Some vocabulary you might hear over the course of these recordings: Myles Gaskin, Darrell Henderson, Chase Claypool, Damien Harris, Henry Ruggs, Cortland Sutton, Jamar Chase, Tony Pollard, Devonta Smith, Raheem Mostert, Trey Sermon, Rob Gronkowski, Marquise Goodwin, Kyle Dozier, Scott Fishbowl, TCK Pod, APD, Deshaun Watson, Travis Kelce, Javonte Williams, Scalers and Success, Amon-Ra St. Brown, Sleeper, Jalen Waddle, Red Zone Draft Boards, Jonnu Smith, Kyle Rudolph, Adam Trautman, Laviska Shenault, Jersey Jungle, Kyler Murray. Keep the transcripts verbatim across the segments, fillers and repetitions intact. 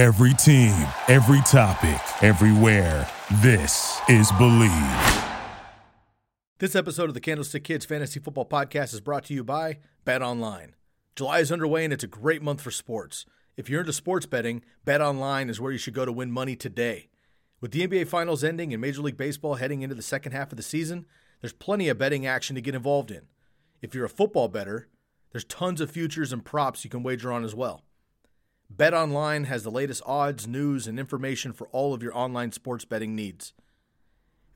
Every team, every topic, everywhere. This is Believe. This episode of the Candlestick Kids Fantasy Football Podcast is brought to you by BetOnline. July is underway and it's a great month for sports. If you're into sports betting, BetOnline is where you should go to win money today. With the N B A Finals ending and Major League Baseball heading into the second half of the season, there's plenty of betting action to get involved in. If you're a football bettor, there's tons of futures and props you can wager on as well. BetOnline has the latest odds, news, and information for all of your online sports betting needs.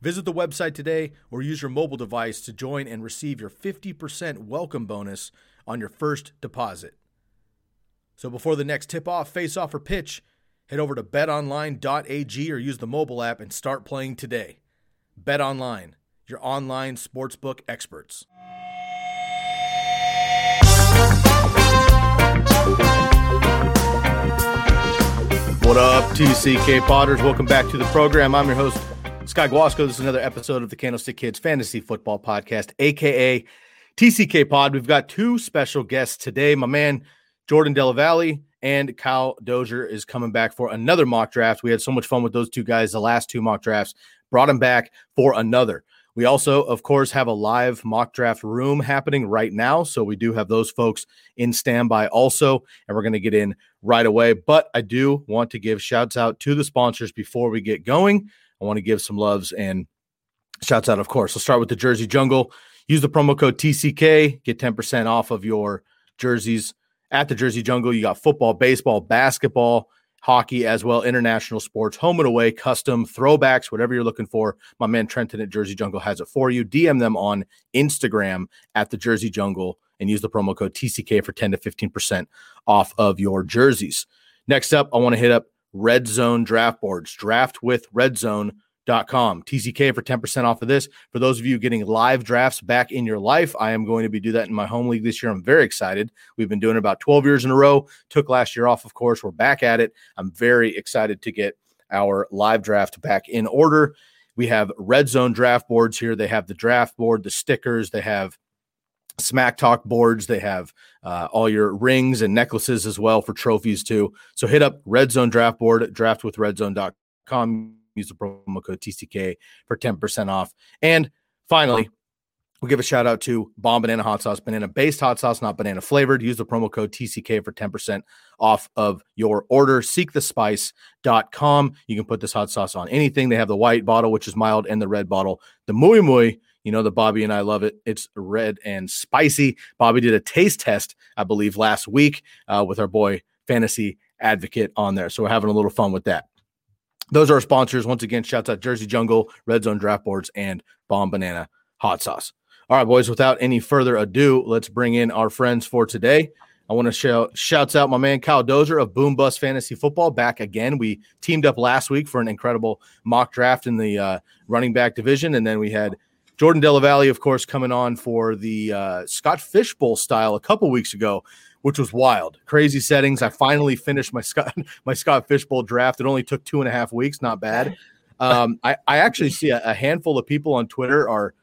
Visit the website today or use your mobile device to join and receive your fifty percent welcome bonus on your first deposit. So before the next tip-off, face-off, or pitch, head over to bet online dot a g or use the mobile app and start playing today. BetOnline, your online sportsbook experts. What up, T C K Podders? Welcome back to the program. I'm your host, Sky Guasco. This is another episode of the Candlestick Kids Fantasy Football Podcast, a k a. T C K Pod. We've got two special guests today. My man, Jordan DellaValle, and Kyle Dozier is coming back for another mock draft. We had so much fun with those two guys the last two mock drafts. Brought them back for another. We also, of course, have a live mock draft room happening right now, so we do have those folks in standby also, and we're going to get in right away. But I do want to give shouts out to the sponsors before we get going. I want to give some loves and shouts out, of course. Let's start with the Jersey Jungle. Use the promo code T C K. Get ten percent off of your jerseys. At the Jersey Jungle, you got football, baseball, basketball, hockey, as well, international sports, home and away, custom, throwbacks, whatever you're looking for. My man Trenton at Jersey Jungle has it for you. D M them on Instagram at the Jersey Jungle and use the promo code T C K for ten to fifteen percent off of your jerseys. Next up, I want to hit up Red Zone Draft Boards, draft with Red Zone. .com. T C K for ten percent off of this. For those of you getting live drafts back in your life, I am going to be do that in my home league this year. I'm very excited. We've been doing it about twelve years in a row. Took last year off, of course. We're back at it. I'm very excited to get our live draft back in order. We have Red Zone Draft Boards here. They have the draft board, the stickers. They have Smack Talk boards. They have uh, all your rings and necklaces as well for trophies too. So hit up Red Zone Draft Board, draft with red zone dot com. Use the promo code T C K for ten percent off. And finally, we'll give a shout out to Bomb Banana Hot Sauce, banana-based hot sauce, not banana-flavored. Use the promo code T C K for ten percent off of your order. seek the spice dot com. You can put this hot sauce on anything. They have the white bottle, which is mild, and the red bottle. The muy muy, you know, the Bobby and I love it. It's red and spicy. Bobby did a taste test, I believe, last week uh, with our boy Fantasy Advocate on there. So we're having a little fun with that. Those are our sponsors. Once again, shouts out Jersey Jungle, Red Zone Draft Boards, and Bomb Banana Hot Sauce. All right, boys, without any further ado, let's bring in our friends for today. I want to shout shouts out my man Kyle Dozier of Boom Bust Fantasy Football back again. We teamed up last week for an incredible mock draft in the uh, running back division, and then we had Jordan DellaValle, of course, coming on for the uh, Scott Fishbowl style a couple weeks ago, which was wild. Crazy settings. I finally finished my Scott my Scott Fishbowl draft. It only took two and a half weeks. Not bad. Um, I, I actually see a, a handful of people on Twitter are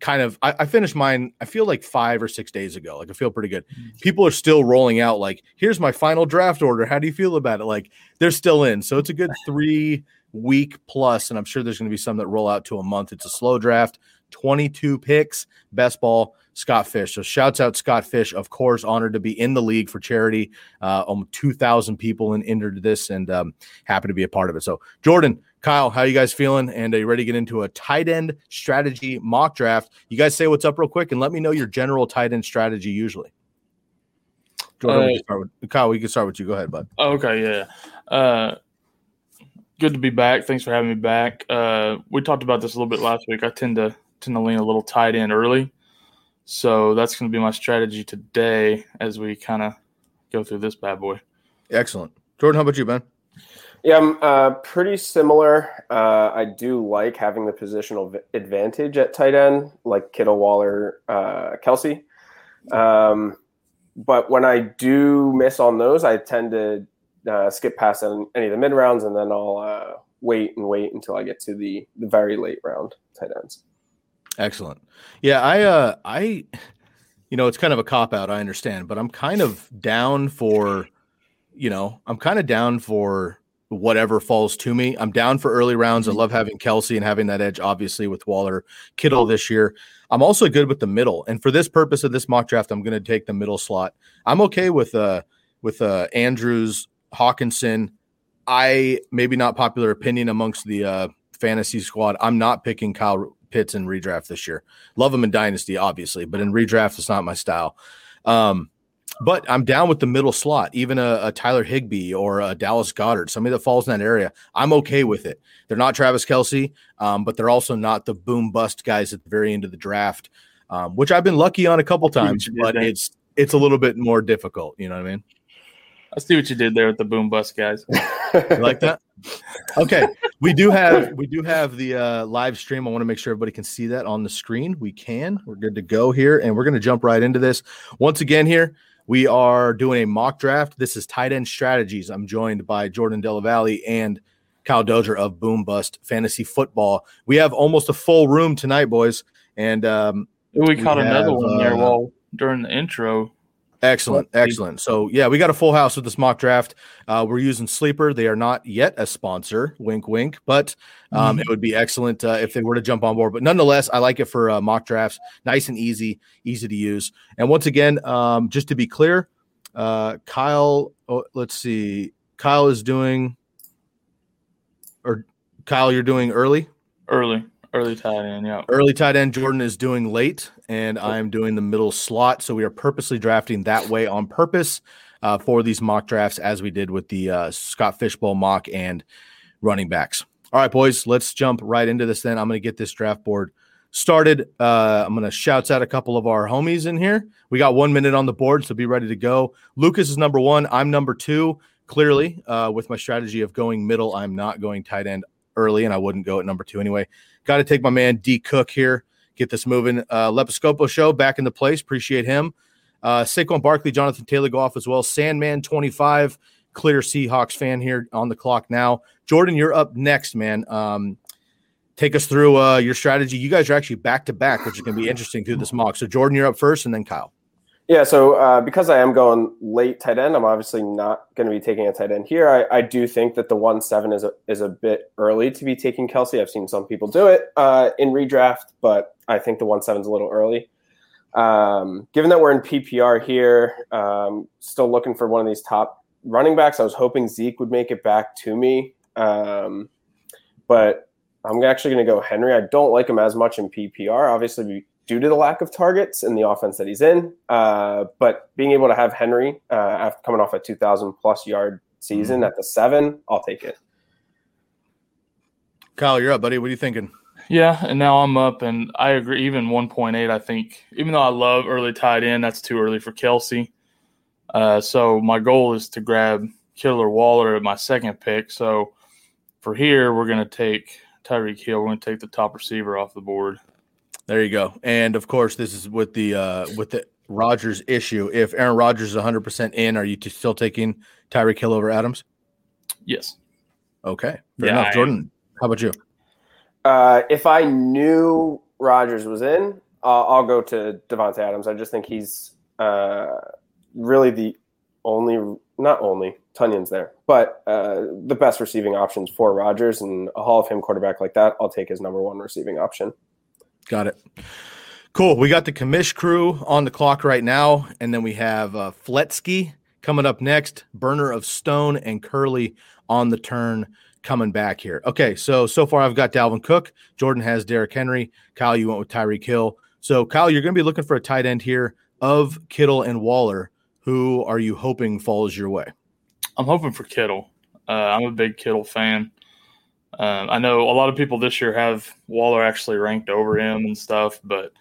kind of – I finished mine, I feel like five or six days ago. Like, I feel pretty good. People are still rolling out like, here's my final draft order. How do you feel about it? Like, they're still in. So it's a good three-week plus, and I'm sure there's going to be some that roll out to a month. It's a slow draft. twenty-two picks, best ball, Scott Fish. So shouts out Scott Fish, of course, honored to be in the league for charity. Uh, almost two thousand people in, entered this and um, happy to be a part of it. So Jordan, Kyle, how you guys feeling? And are you ready to get into a tight end strategy mock draft? You guys say what's up real quick and let me know your general tight end strategy usually. Jordan, uh, we can start with, Kyle, we can start with you. Go ahead, bud. Okay, yeah. Uh, good to be back. Thanks for having me back. Uh, we talked about this a little bit last week. I tend to tend to lean a little tight end early. So that's going to be my strategy today as we kind of go through this bad boy. Excellent. Jordan, how about you, Ben? Yeah, I'm uh, pretty similar. Uh, I do like having the positional advantage at tight end, like Kittle, Waller, uh, Kelce. Um, but when I do miss on those, I tend to uh, skip past any of the mid-rounds, and then I'll uh, wait and wait until I get to the, the very late round tight ends. Excellent. Yeah, I, uh, I, you know, it's kind of a cop out. I understand, but I'm kind of down for you know, I'm kind of down for whatever falls to me. I'm down for early rounds. I love having Kelce and having that edge, obviously, with Waller, Kittle this year. I'm also good with the middle. And for this purpose of this mock draft, I'm going to take the middle slot. I'm okay with uh, with uh, Andrews, Hawkinson. I, maybe not popular opinion amongst the uh, fantasy squad, I'm not picking Kyle Pitts in redraft this year. Love him in Dynasty, obviously, but in redraft, it's not my style. Um, But I'm down with the middle slot, even a, a Tyler Higbee or a Dallas Goedert, somebody that falls in that area. I'm okay with it. They're not Travis Kelce, um, but they're also not the boom bust guys at the very end of the draft, um, which I've been lucky on a couple times, but it's it's a little bit more difficult. You know what I mean? I see what you did there with the boom bust guys. You like that? Okay, we do have we do have the uh, live stream. I want to make sure everybody can see that on the screen. We can. We're good to go here, and we're going to jump right into this once again here. We are doing a mock draft. This is Tight End Strategies. I'm joined by Jordan DellaValle and Kyle Dozier of Boom Bust Fantasy Football. We have almost a full room tonight, boys. And um, we, we caught have, another one there uh, while during the intro. Excellent, excellent. So, yeah, we got a full house with this mock draft. Uh, we're using Sleeper. They are not yet a sponsor, wink, wink. But um, mm-hmm. it would be excellent uh, if they were to jump on board. But nonetheless, I like it for uh, mock drafts. Nice and easy, easy to use. And once again, um, just to be clear, uh, Kyle, oh, let's see. Kyle is doing – or Kyle, you're doing early? Early. Early tight end, yeah. Early tight end, Jordan is doing late, and I'm doing the middle slot. So we are purposely drafting that way on purpose uh, for these mock drafts, as we did with the uh, Scott Fishbowl mock and running backs. All right, boys, let's jump right into this then. I'm going to get this draft board started. Uh, I'm going to shout out a couple of our homies in here. We got one minute on the board, so be ready to go. Lucas is number one. I'm number two. Clearly, uh, with my strategy of going middle, I'm not going tight end early, and I wouldn't go at number two anyway. Got to take my man D. Cook here, get this moving. Uh, Lepiscopo Show back in the place. Appreciate him. Uh, Saquon Barkley, Jonathan Taylor go off as well. Sandman twenty-five, clear Seahawks fan here on the clock now. Jordan, you're up next, man. Um, take us through uh, your strategy. You guys are actually back to back, which is going to be interesting through this mock. So Jordan, you're up first, and then Kyle. Yeah, so uh, because I am going late tight end, I'm obviously not going to be taking a tight end here. I, I do think that the one seven is a, is a bit early to be taking Kelce. I've seen some people do it uh, in redraft, but I think the one seven is a little early. Um, given that we're in P P R here, um, still looking for one of these top running backs. I was hoping Zeke would make it back to me, um, but I'm actually going to go Henry. I don't like him as much in P P R, obviously, we, due to the lack of targets in the offense that he's in. Uh, but being able to have Henry uh, after coming off a two thousand plus yard season mm-hmm. at the seven, I'll take it. Kyle, you're up, buddy. What are you thinking? Yeah, and now I'm up, and I agree. Even one point eight, I think, even though I love early tight end, that's too early for Kelce. Uh, so my goal is to grab Kittle or Waller at my second pick. So for here, we're going to take Tyreek Hill. We're going to take the top receiver off the board. There you go. And, of course, this is with the uh, with the Rodgers issue. If Aaron Rodgers is one hundred percent in, are you t- still taking Tyreek Hill over Adams? Yes. Okay. Fair yeah, enough. Jordan, how about you? Uh, if I knew Rodgers was in, uh, I'll go to Davante Adams. I just think he's uh, really the only – not only, Tunyon's there, but uh, the best receiving options for Rodgers. And a Hall of Fame quarterback like that, I'll take his number one receiving option. Got it. Cool. We got the commish crew on the clock right now, and then we have uh, Fletsky coming up next, Burner of Stone, and Curley on the turn coming back here. Okay, so so far I've got Dalvin Cook. Jordan has Derrick Henry. Kyle, you went with Tyreek Hill. So, Kyle, you're going to be looking for a tight end here of Kittle and Waller. Who are you hoping falls your way? I'm hoping for Kittle. Uh, I'm a big Kittle fan. Um, I know a lot of people this year have Waller actually ranked over him and stuff, but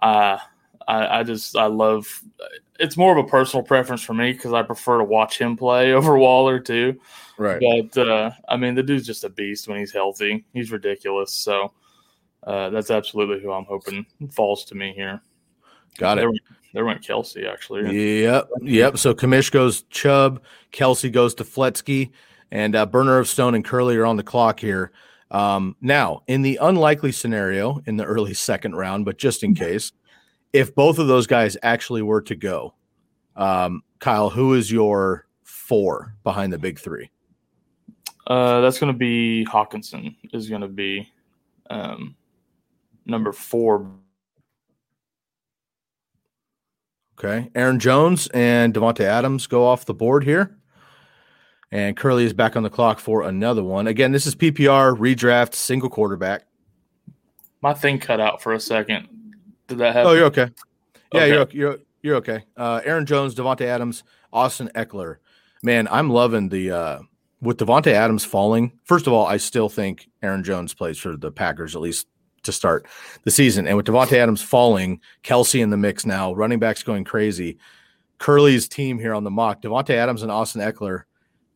uh, I, I just I love – it's more of a personal preference for me because I prefer to watch him play over Waller too. Right. But, uh, I mean, the dude's just a beast when he's healthy. He's ridiculous. So uh, that's absolutely who I'm hoping falls to me here. Got it. There went, there went Kelce actually. Yep, yep. So Kamish goes Chubb, Kelce goes to Fletsky. And uh, Burner of Stone and Curley are on the clock here. Um, now, in the unlikely scenario in the early second round, but just in case, if both of those guys actually were to go, um, Kyle, who is your four behind the big three? Uh, that's going to be Hawkinson is going to be um, number four. Okay. Aaron Jones and Devontae Adams go off the board here. And Curley is back on the clock for another one. Again, this is P P R, redraft, single quarterback. My thing cut out for a second. Did that happen? Oh, you're okay. Yeah, okay. You're, you're you're okay. Uh, Aaron Jones, Devontae Adams, Austin Eckler. Man, I'm loving the uh, – with Devontae Adams falling, first of all, I still think Aaron Jones plays for the Packers, at least to start the season. And with Devontae Adams falling, Kelce in the mix now, running backs going crazy. Curley's team here on the mock, Devontae Adams and Austin Eckler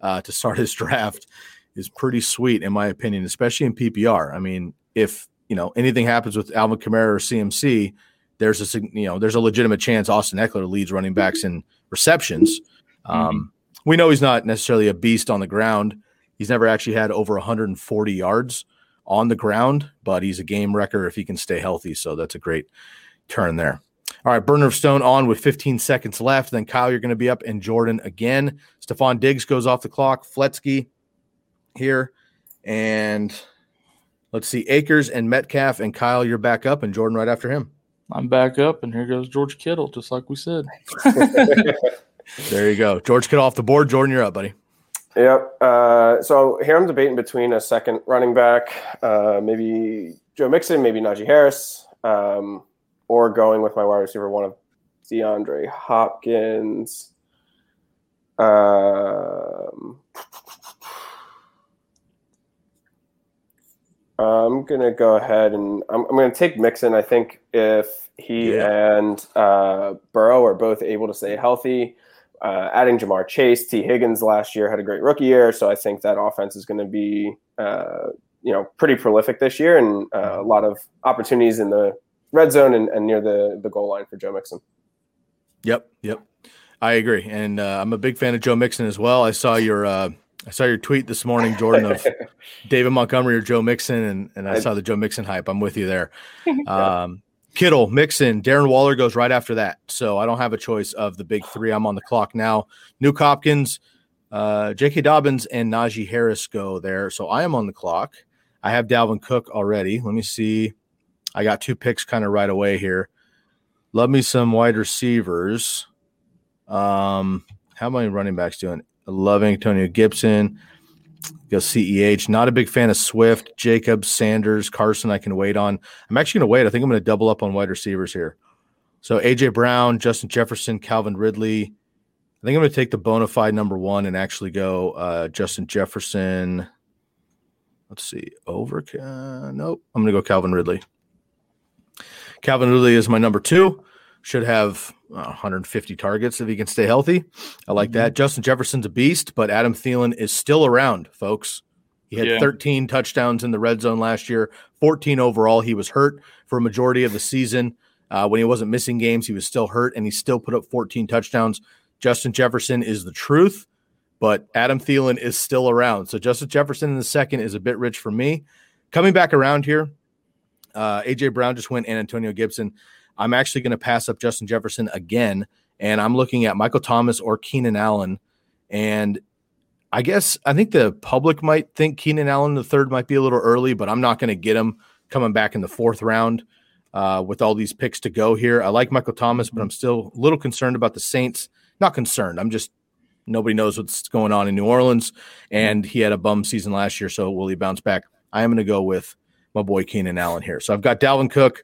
uh, to start his draft is pretty sweet, in my opinion, especially in P P R. I mean, if – you know, anything happens with Alvin Kamara or C M C, there's a you know there's a legitimate chance Austin Eckler leads running backs in receptions. Um, mm-hmm. We know he's not necessarily a beast on the ground. He's never actually had over one hundred forty yards on the ground, but he's a game wrecker if he can stay healthy. So that's a great turn there. All right, Burner of Stone on with fifteen seconds left. Then Kyle, you're going to be up, and Jordan again. Stephon Diggs goes off the clock. Fletsky here, and let's see, Akers and Metcalf, and Kyle, you're back up, and Jordan right after him. I'm back up, and here goes George Kittle, just like we said. There you go. George Kittle off the board. Jordan, you're up, buddy. Yep. Uh, so here I'm debating between a second running back, uh, maybe Joe Mixon, maybe Najee Harris, um, or going with my wide receiver one of DeAndre Hopkins. Um I'm going to go ahead and I'm, I'm going to take Mixon. I think if he yeah. and uh, Burrow are both able to stay healthy, uh, adding Jamar Chase, T. Higgins last year had a great rookie year. So I think that offense is going to be, uh, you know, pretty prolific this year and uh, a lot of opportunities in the red zone and, and near the, the goal line for Joe Mixon. Yep. Yep. I agree. And uh, I'm a big fan of Joe Mixon as well. I saw your, uh, I saw your tweet this morning, Jordan, of David Montgomery or Joe Mixon, and, and I saw the Joe Mixon hype. I'm with you there. Um, Kittle, Mixon, Darren Waller goes right after that. So I don't have a choice of the big three. I'm on the clock now. Nuke Hopkins, uh, J K. Dobbins, and Najee Harris go there. So I am on the clock. I have Dalvin Cook already. Let me see. I got two picks kind of right away here. Love me some wide receivers. Um, how many running backs doing? I love Antonio Gibson. Go C E H. Not a big fan of Swift, Jacobs, Sanders, Carson. I can wait on. I'm actually going to wait. I think I'm going to double up on wide receivers here. So A J Brown, Justin Jefferson, Calvin Ridley. I think I'm going to take the bona fide number one and actually go uh, Justin Jefferson. Let's see. Over. Uh, nope. I'm going to go Calvin Ridley. Calvin Ridley is my number two. Should have one hundred fifty targets if he can stay healthy. I like that. Mm-hmm. Justin Jefferson's a beast, but Adam Thielen is still around, folks. He had yeah. thirteen touchdowns in the red zone last year, fourteen overall. He was hurt for a majority of the season. Uh, when he wasn't missing games, he was still hurt, and he still put up fourteen touchdowns. Justin Jefferson is the truth, but Adam Thielen is still around. So Justin Jefferson in the second is a bit rich for me. Coming back around here, uh, A J. Brown just went and Antonio Gibson. I'm actually going to pass up Justin Jefferson again, and I'm looking at Michael Thomas or Keenan Allen. And I guess I think the public might think Keenan Allen the third might be a little early, but I'm not going to get him coming back in the fourth round uh, with all these picks to go here. I like Michael Thomas, but I'm still a little concerned about the Saints. Not concerned. I'm just nobody knows what's going on in New Orleans, and he had a bum season last year, so will he bounce back? I am going to go with my boy Keenan Allen here. So I've got Dalvin Cook,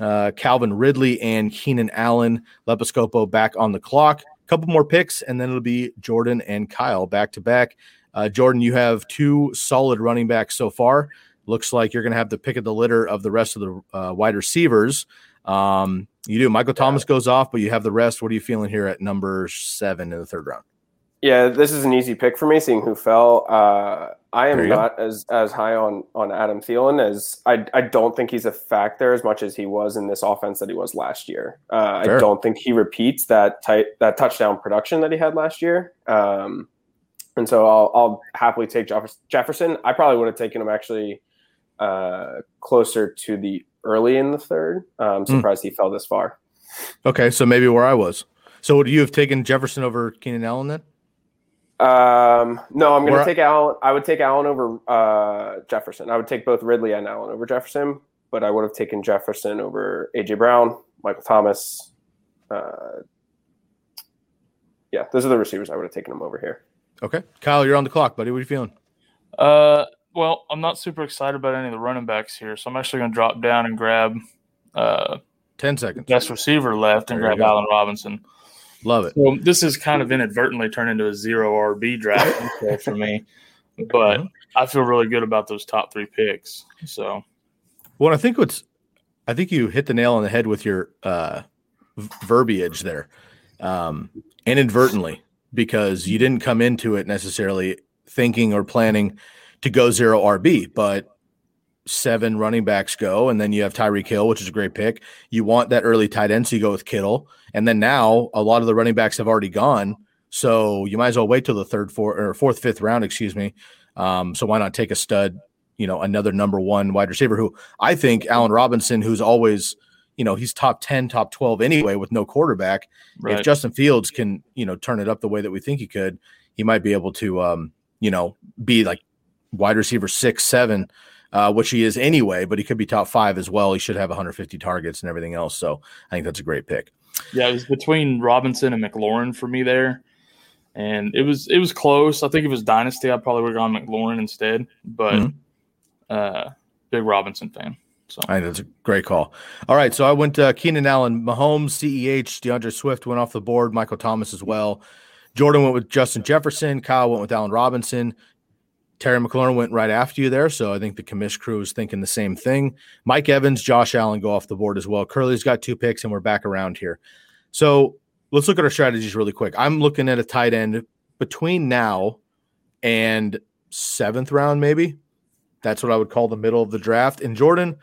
Uh, Calvin Ridley, and Keenan Allen. Lepiscopo back on the clock. A couple more picks, and then it'll be Jordan and Kyle back-to-back. Uh, Jordan, you have two solid running backs so far. Looks like you're going to have the pick of the litter of the rest of the uh, wide receivers. Um, you do. Michael Thomas goes off, but you have the rest. What are you feeling here at number seven in the third round? Yeah, this is an easy pick for me, seeing who fell. Uh, I am not go. as as high on, on Adam Thielen as I I don't think he's a factor as much as he was in this offense that he was last year. Uh, I don't think he repeats that type that touchdown production that he had last year. Um, and so I'll I'll happily take Jefferson. I probably would have taken him actually uh, closer to the early in the third. I'm surprised mm. he fell this far. Okay, so maybe where I was. So would you have taken Jefferson over Keenan Allen then? Um, no, I'm going to take Allen. I would take Allen over uh, Jefferson. I would take both Ridley and Allen over Jefferson, but I would have taken Jefferson over A J Brown, Michael Thomas. Uh, yeah, those are the receivers I would have taken them over here. Okay. Kyle, you're on the clock, buddy. What are you feeling? Uh, well, I'm not super excited about any of the running backs here, so I'm actually going to drop down and grab uh, ten seconds. Best receiver left and there grab Allen Robinson. Love it. So this is kind of inadvertently turned into a zero R B draft for me, but I feel really good about those top three picks. So, well, I think what's, I think you hit the nail on the head with your uh, verbiage there, um, inadvertently, because you didn't come into it necessarily thinking or planning to go zero R B, but seven running backs go, and then you have Tyreek Hill, which is a great pick. You want that early tight end, so you go with Kittle. And then now a lot of the running backs have already gone, so you might as well wait till the third, fourth, or fourth, fifth round, excuse me. Um, so why not take a stud, you know, another number one wide receiver who I think Allen Robinson, who's always, you know, he's top ten, top twelve anyway with no quarterback. Right. If Justin Fields can, you know, turn it up the way that we think he could, he might be able to, um, you know, be like wide receiver six, seven, Uh, which he is anyway, but he could be top five as well. He should have one hundred fifty targets and everything else. So I think that's a great pick. Yeah, it was between Robinson and McLaurin for me there. And it was it was close. I think if it was Dynasty, I probably would have gone McLaurin instead. But mm-hmm. uh, big Robinson fan. So I think that's a great call. All right, so I went uh, Keenan Allen, Mahomes, C E H, DeAndre Swift went off the board, Michael Thomas as well. Jordan went with Justin Jefferson. Kyle went with Allen Robinson. Terry McLaurin went right after you there, so I think the commish crew is thinking the same thing. Mike Evans, Josh Allen go off the board as well. Curley's got two picks, and we're back around here. So let's look at our strategies really quick. I'm looking at a tight end between now and seventh round maybe. That's what I would call the middle of the draft. And, Jordan,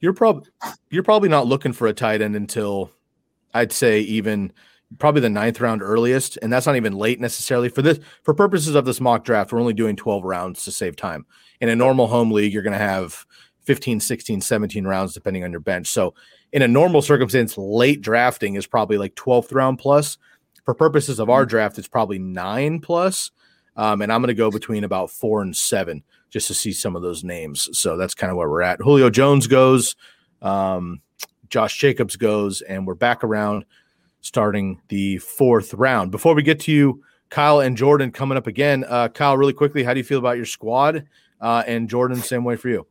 you're, prob- you're probably not looking for a tight end until I'd say even – probably the ninth round earliest, and that's not even late necessarily. For this, for purposes of this mock draft, we're only doing twelve rounds to save time. In a normal home league, you're going to have fifteen, sixteen, seventeen rounds depending on your bench. So in a normal circumstance, late drafting is probably like twelfth round plus. For purposes of our draft, it's probably nine plus, um, and I'm going to go between about four and seven just to see some of those names. So that's kind of where we're at. Julio Jones goes, um, Josh Jacobs goes, and we're back around starting the fourth round. Before we get to you, Kyle and Jordan coming up again. Uh, Kyle, really quickly, how do you feel about your squad? Uh, and Jordan, same way for you.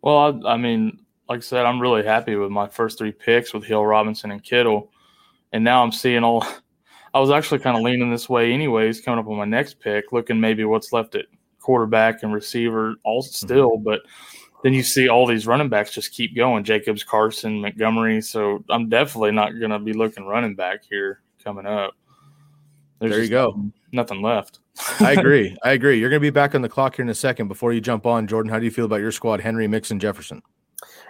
Well, I, I mean, like I said, I'm really happy with my first three picks with Hill, Robinson, and Kittle. And now I'm seeing all – I was actually kind of leaning this way anyways, coming up on my next pick, looking maybe what's left at quarterback and receiver all still. Mm-hmm. But then you see all these running backs just keep going, Jacobs, Carson, Montgomery. So I'm definitely not going to be looking running back here coming up. There's there you go. Nothing left. I agree. I agree. You're going to be back on the clock here in a second. Before you jump on, Jordan, how do you feel about your squad, Henry, Mixon, Jefferson?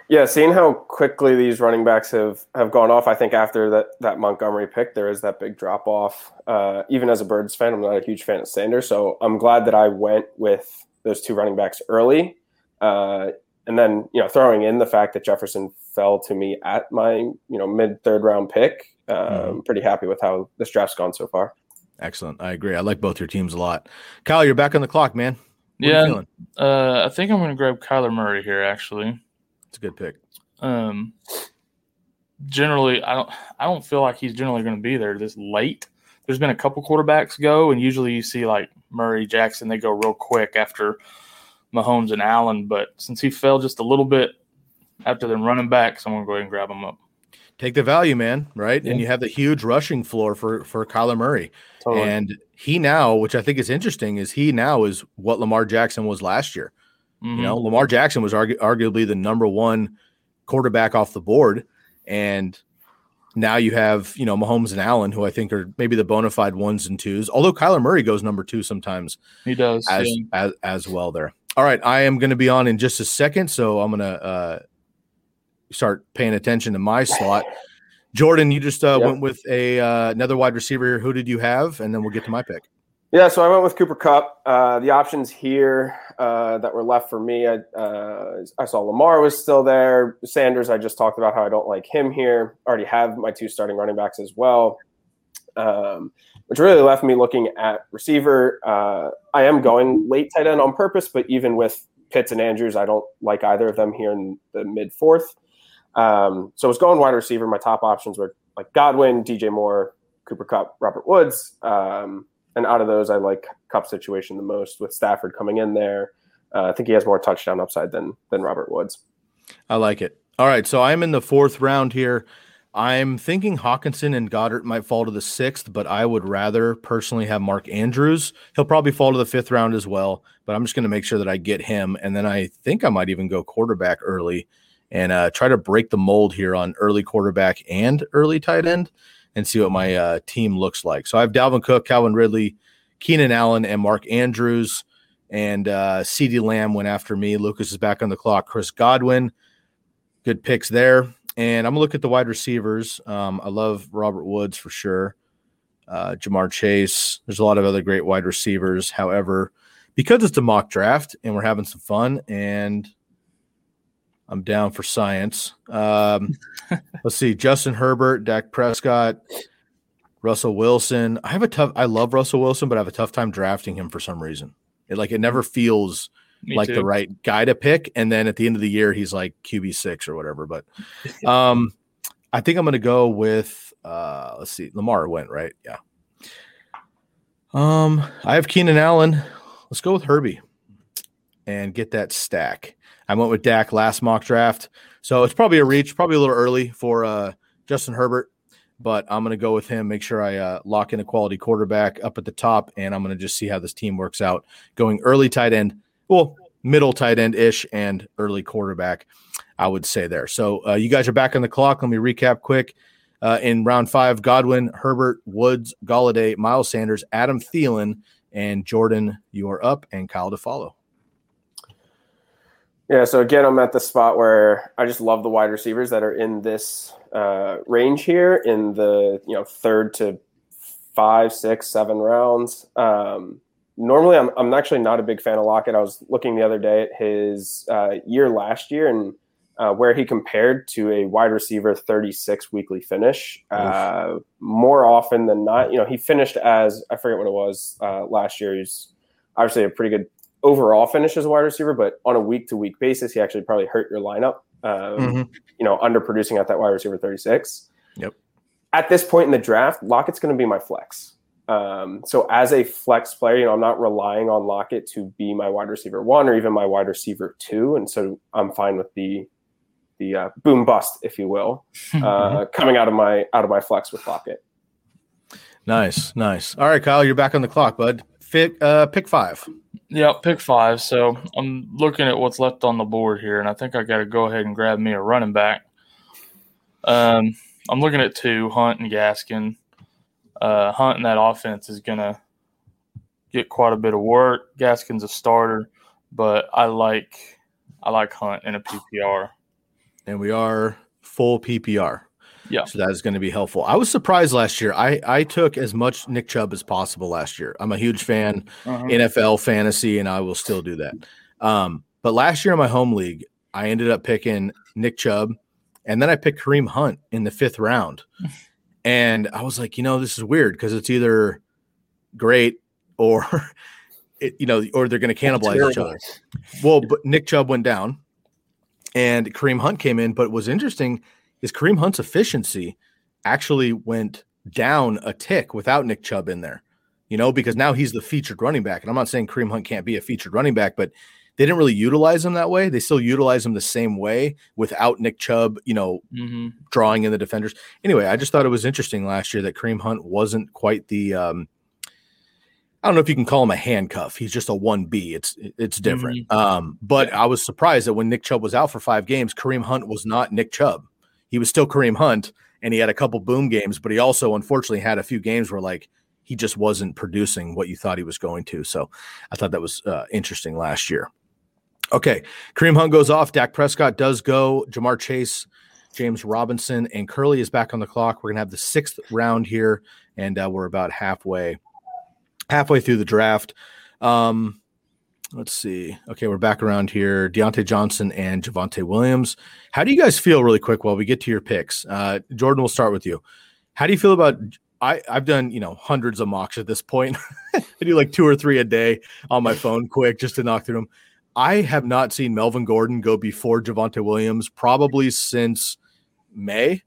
Yeah, seeing how quickly these running backs have, have gone off, I think after that, that Montgomery pick, there is that big drop-off. Uh, even as a Birds fan, I'm not a huge fan of Sanders. So I'm glad that I went with those two running backs early. Uh, and then, you know, throwing in the fact that Jefferson fell to me at my, you know, mid third round pick. Um, mm-hmm. Pretty happy with how this draft's gone so far. Excellent. I agree. I like both your teams a lot. Kyle, you're back on the clock, man. What yeah. Are you feeling? Uh, I think I'm going to grab Kyler Murray here, actually. It's a good pick. Um, generally, I don't, I don't feel like he's generally going to be there this late. There's been a couple quarterbacks go, and usually you see like Murray, Jackson, they go real quick after Mahomes and Allen, but since he fell just a little bit after them running backs, I'm going to go ahead and grab him up. Take the value, man, right? Yeah. And you have the huge rushing floor for, for Kyler Murray. Totally. And he now, which I think is interesting, is he now is what Lamar Jackson was last year. Mm-hmm. You know, Lamar Jackson was argu- arguably the number one quarterback off the board, and now you have, you know, Mahomes and Allen, who I think are maybe the bona fide ones and twos, although Kyler Murray goes number two sometimes. He does. As, yeah. as, as well there. All right, I am going to be on in just a second, so I'm going to uh, start paying attention to my slot. Jordan, you just uh, yep. went with a uh, another wide receiver here. Who did you have? And then we'll get to my pick. Yeah, so I went with Cooper Kupp. Uh, the options here uh, that were left for me, I, uh, I saw Lamar was still there. Sanders, I just talked about how I don't like him here. Already have my two starting running backs as well. Um, which really left me looking at receiver. Uh, I am going late tight end on purpose, but even with Pitts and Andrews, I don't like either of them here in the mid fourth. Um, so I was going wide receiver. My top options were like Godwin, D J Moore, Cooper Kupp, Robert Woods. Um, and out of those, I like Kupp's situation the most with Stafford coming in there. Uh, I think he has more touchdown upside than than Robert Woods. I like it. All right, so I'm in the fourth round here. I'm thinking Hawkinson and Goddard might fall to the sixth, but I would rather personally have Mark Andrews. He'll probably fall to the fifth round as well, but I'm just going to make sure that I get him. And then I think I might even go quarterback early and uh, try to break the mold here on early quarterback and early tight end and see what my uh, team looks like. So I have Dalvin Cook, Calvin Ridley, Keenan Allen, and Mark Andrews. And uh, CeeDee Lamb went after me. Lucas is back on the clock. Chris Godwin, good picks there. And I'm going to look at the wide receivers. Um, I love Robert Woods for sure. Uh, Jamar Chase. There's a lot of other great wide receivers. However, because it's a mock draft and we're having some fun and I'm down for science. Um, let's see. Justin Herbert, Dak Prescott, Russell Wilson. I have a tough – I love Russell Wilson, but I have a tough time drafting him for some reason. It, like, it never feels Me like too. the right guy to pick. And then at the end of the year, he's like Q B six or whatever. But um, I think I'm going to go with, uh, let's see, Lamar went, right? Yeah. Um, I have Keenan Allen. Let's go with Herbie and get that stack. I went with Dak last mock draft. So it's probably a reach, probably a little early for uh, Justin Herbert. But I'm going to go with him, make sure I uh, lock in a quality quarterback up at the top, and I'm going to just see how this team works out. Going early tight end, well, middle tight end-ish, and early quarterback, I would say there. So uh, you guys are back on the clock. Let me recap quick. Uh, in round five, Godwin, Herbert, Woods, Golladay, Miles Sanders, Adam Thielen, and Jordan, you are up, and Kyle DeFallo. Yeah, so again, I'm at the spot where I just love the wide receivers that are in this uh, range here in the you know third to five, six, seven rounds. Um, normally, I'm I'm actually not a big fan of Lockett. I was looking the other day at his uh, year last year and uh, where he compared to a wide receiver thirty-six weekly finish. Uh, more often than not, you know, he finished as I forget what it was uh, last year. He's obviously a pretty good overall finish as a wide receiver, but on a week-to-week basis, he actually probably hurt your lineup, um, mm-hmm. you know, underproducing at that wide receiver thirty-six. Yep. At this point in the draft, Lockett's going to be my flex. Um, so as a flex player, you know, I'm not relying on Lockett to be my wide receiver one or even my wide receiver two, and so I'm fine with the the uh, boom bust, if you will, uh, coming out of my out of my flex with Lockett. Nice, nice. All right, Kyle, you're back on the clock, bud. Pick, uh, pick five. Yeah, pick five. So I'm looking at what's left on the board here, and I think I got to go ahead and grab me a running back. Um, I'm looking at two, Hunt and Gaskin. Uh, Hunt and that offense is going to get quite a bit of work. Gaskin's a starter, but I like I like Hunt in a P P R. And we are full P P R. Yeah. So that is going to be helpful. I was surprised last year. I, I took as much Nick Chubb as possible last year. I'm a huge fan, uh-huh. N F L fantasy, and I will still do that. Um, but last year in my home league, I ended up picking Nick Chubb, and then I picked Kareem Hunt in the fifth round. And I was like, you know, this is weird because it's either great or, it, you know, or they're going to cannibalize each other. Well, but Nick Chubb went down, and Kareem Hunt came in, but it was interesting – is Kareem Hunt's efficiency actually went down a tick without Nick Chubb in there, you know, because now he's the featured running back. And I'm not saying Kareem Hunt can't be a featured running back, but they didn't really utilize him that way. They still utilize him the same way without Nick Chubb, you know, mm-hmm. drawing in the defenders. Anyway, I just thought it was interesting last year that Kareem Hunt wasn't quite the um, – I don't know if you can call him a handcuff. He's just a one B. It's it's different. Mm-hmm. Um, but I was surprised that when Nick Chubb was out for five games, Kareem Hunt was not Nick Chubb. He was still Kareem Hunt, and he had a couple boom games, but he also unfortunately had a few games where like he just wasn't producing what you thought he was going to. So I thought that was uh, interesting last year. Okay, Kareem Hunt goes off. Dak Prescott does go. Jamar Chase, James Robinson, and Curley is back on the clock. We're going to have the sixth round here, and uh, we're about halfway halfway through the draft. Um, Let's see. Okay, we're back around here. Deontay Johnson and Javonte Williams. How do you guys feel really quick while we get to your picks? Uh, Jordan, we'll start with you. How do you feel about I, I've done, you know, hundreds of mocks at this point. I do like two or three a day on my phone quick just to knock through them. I have not seen Melvin Gordon go before Javonte Williams probably since May.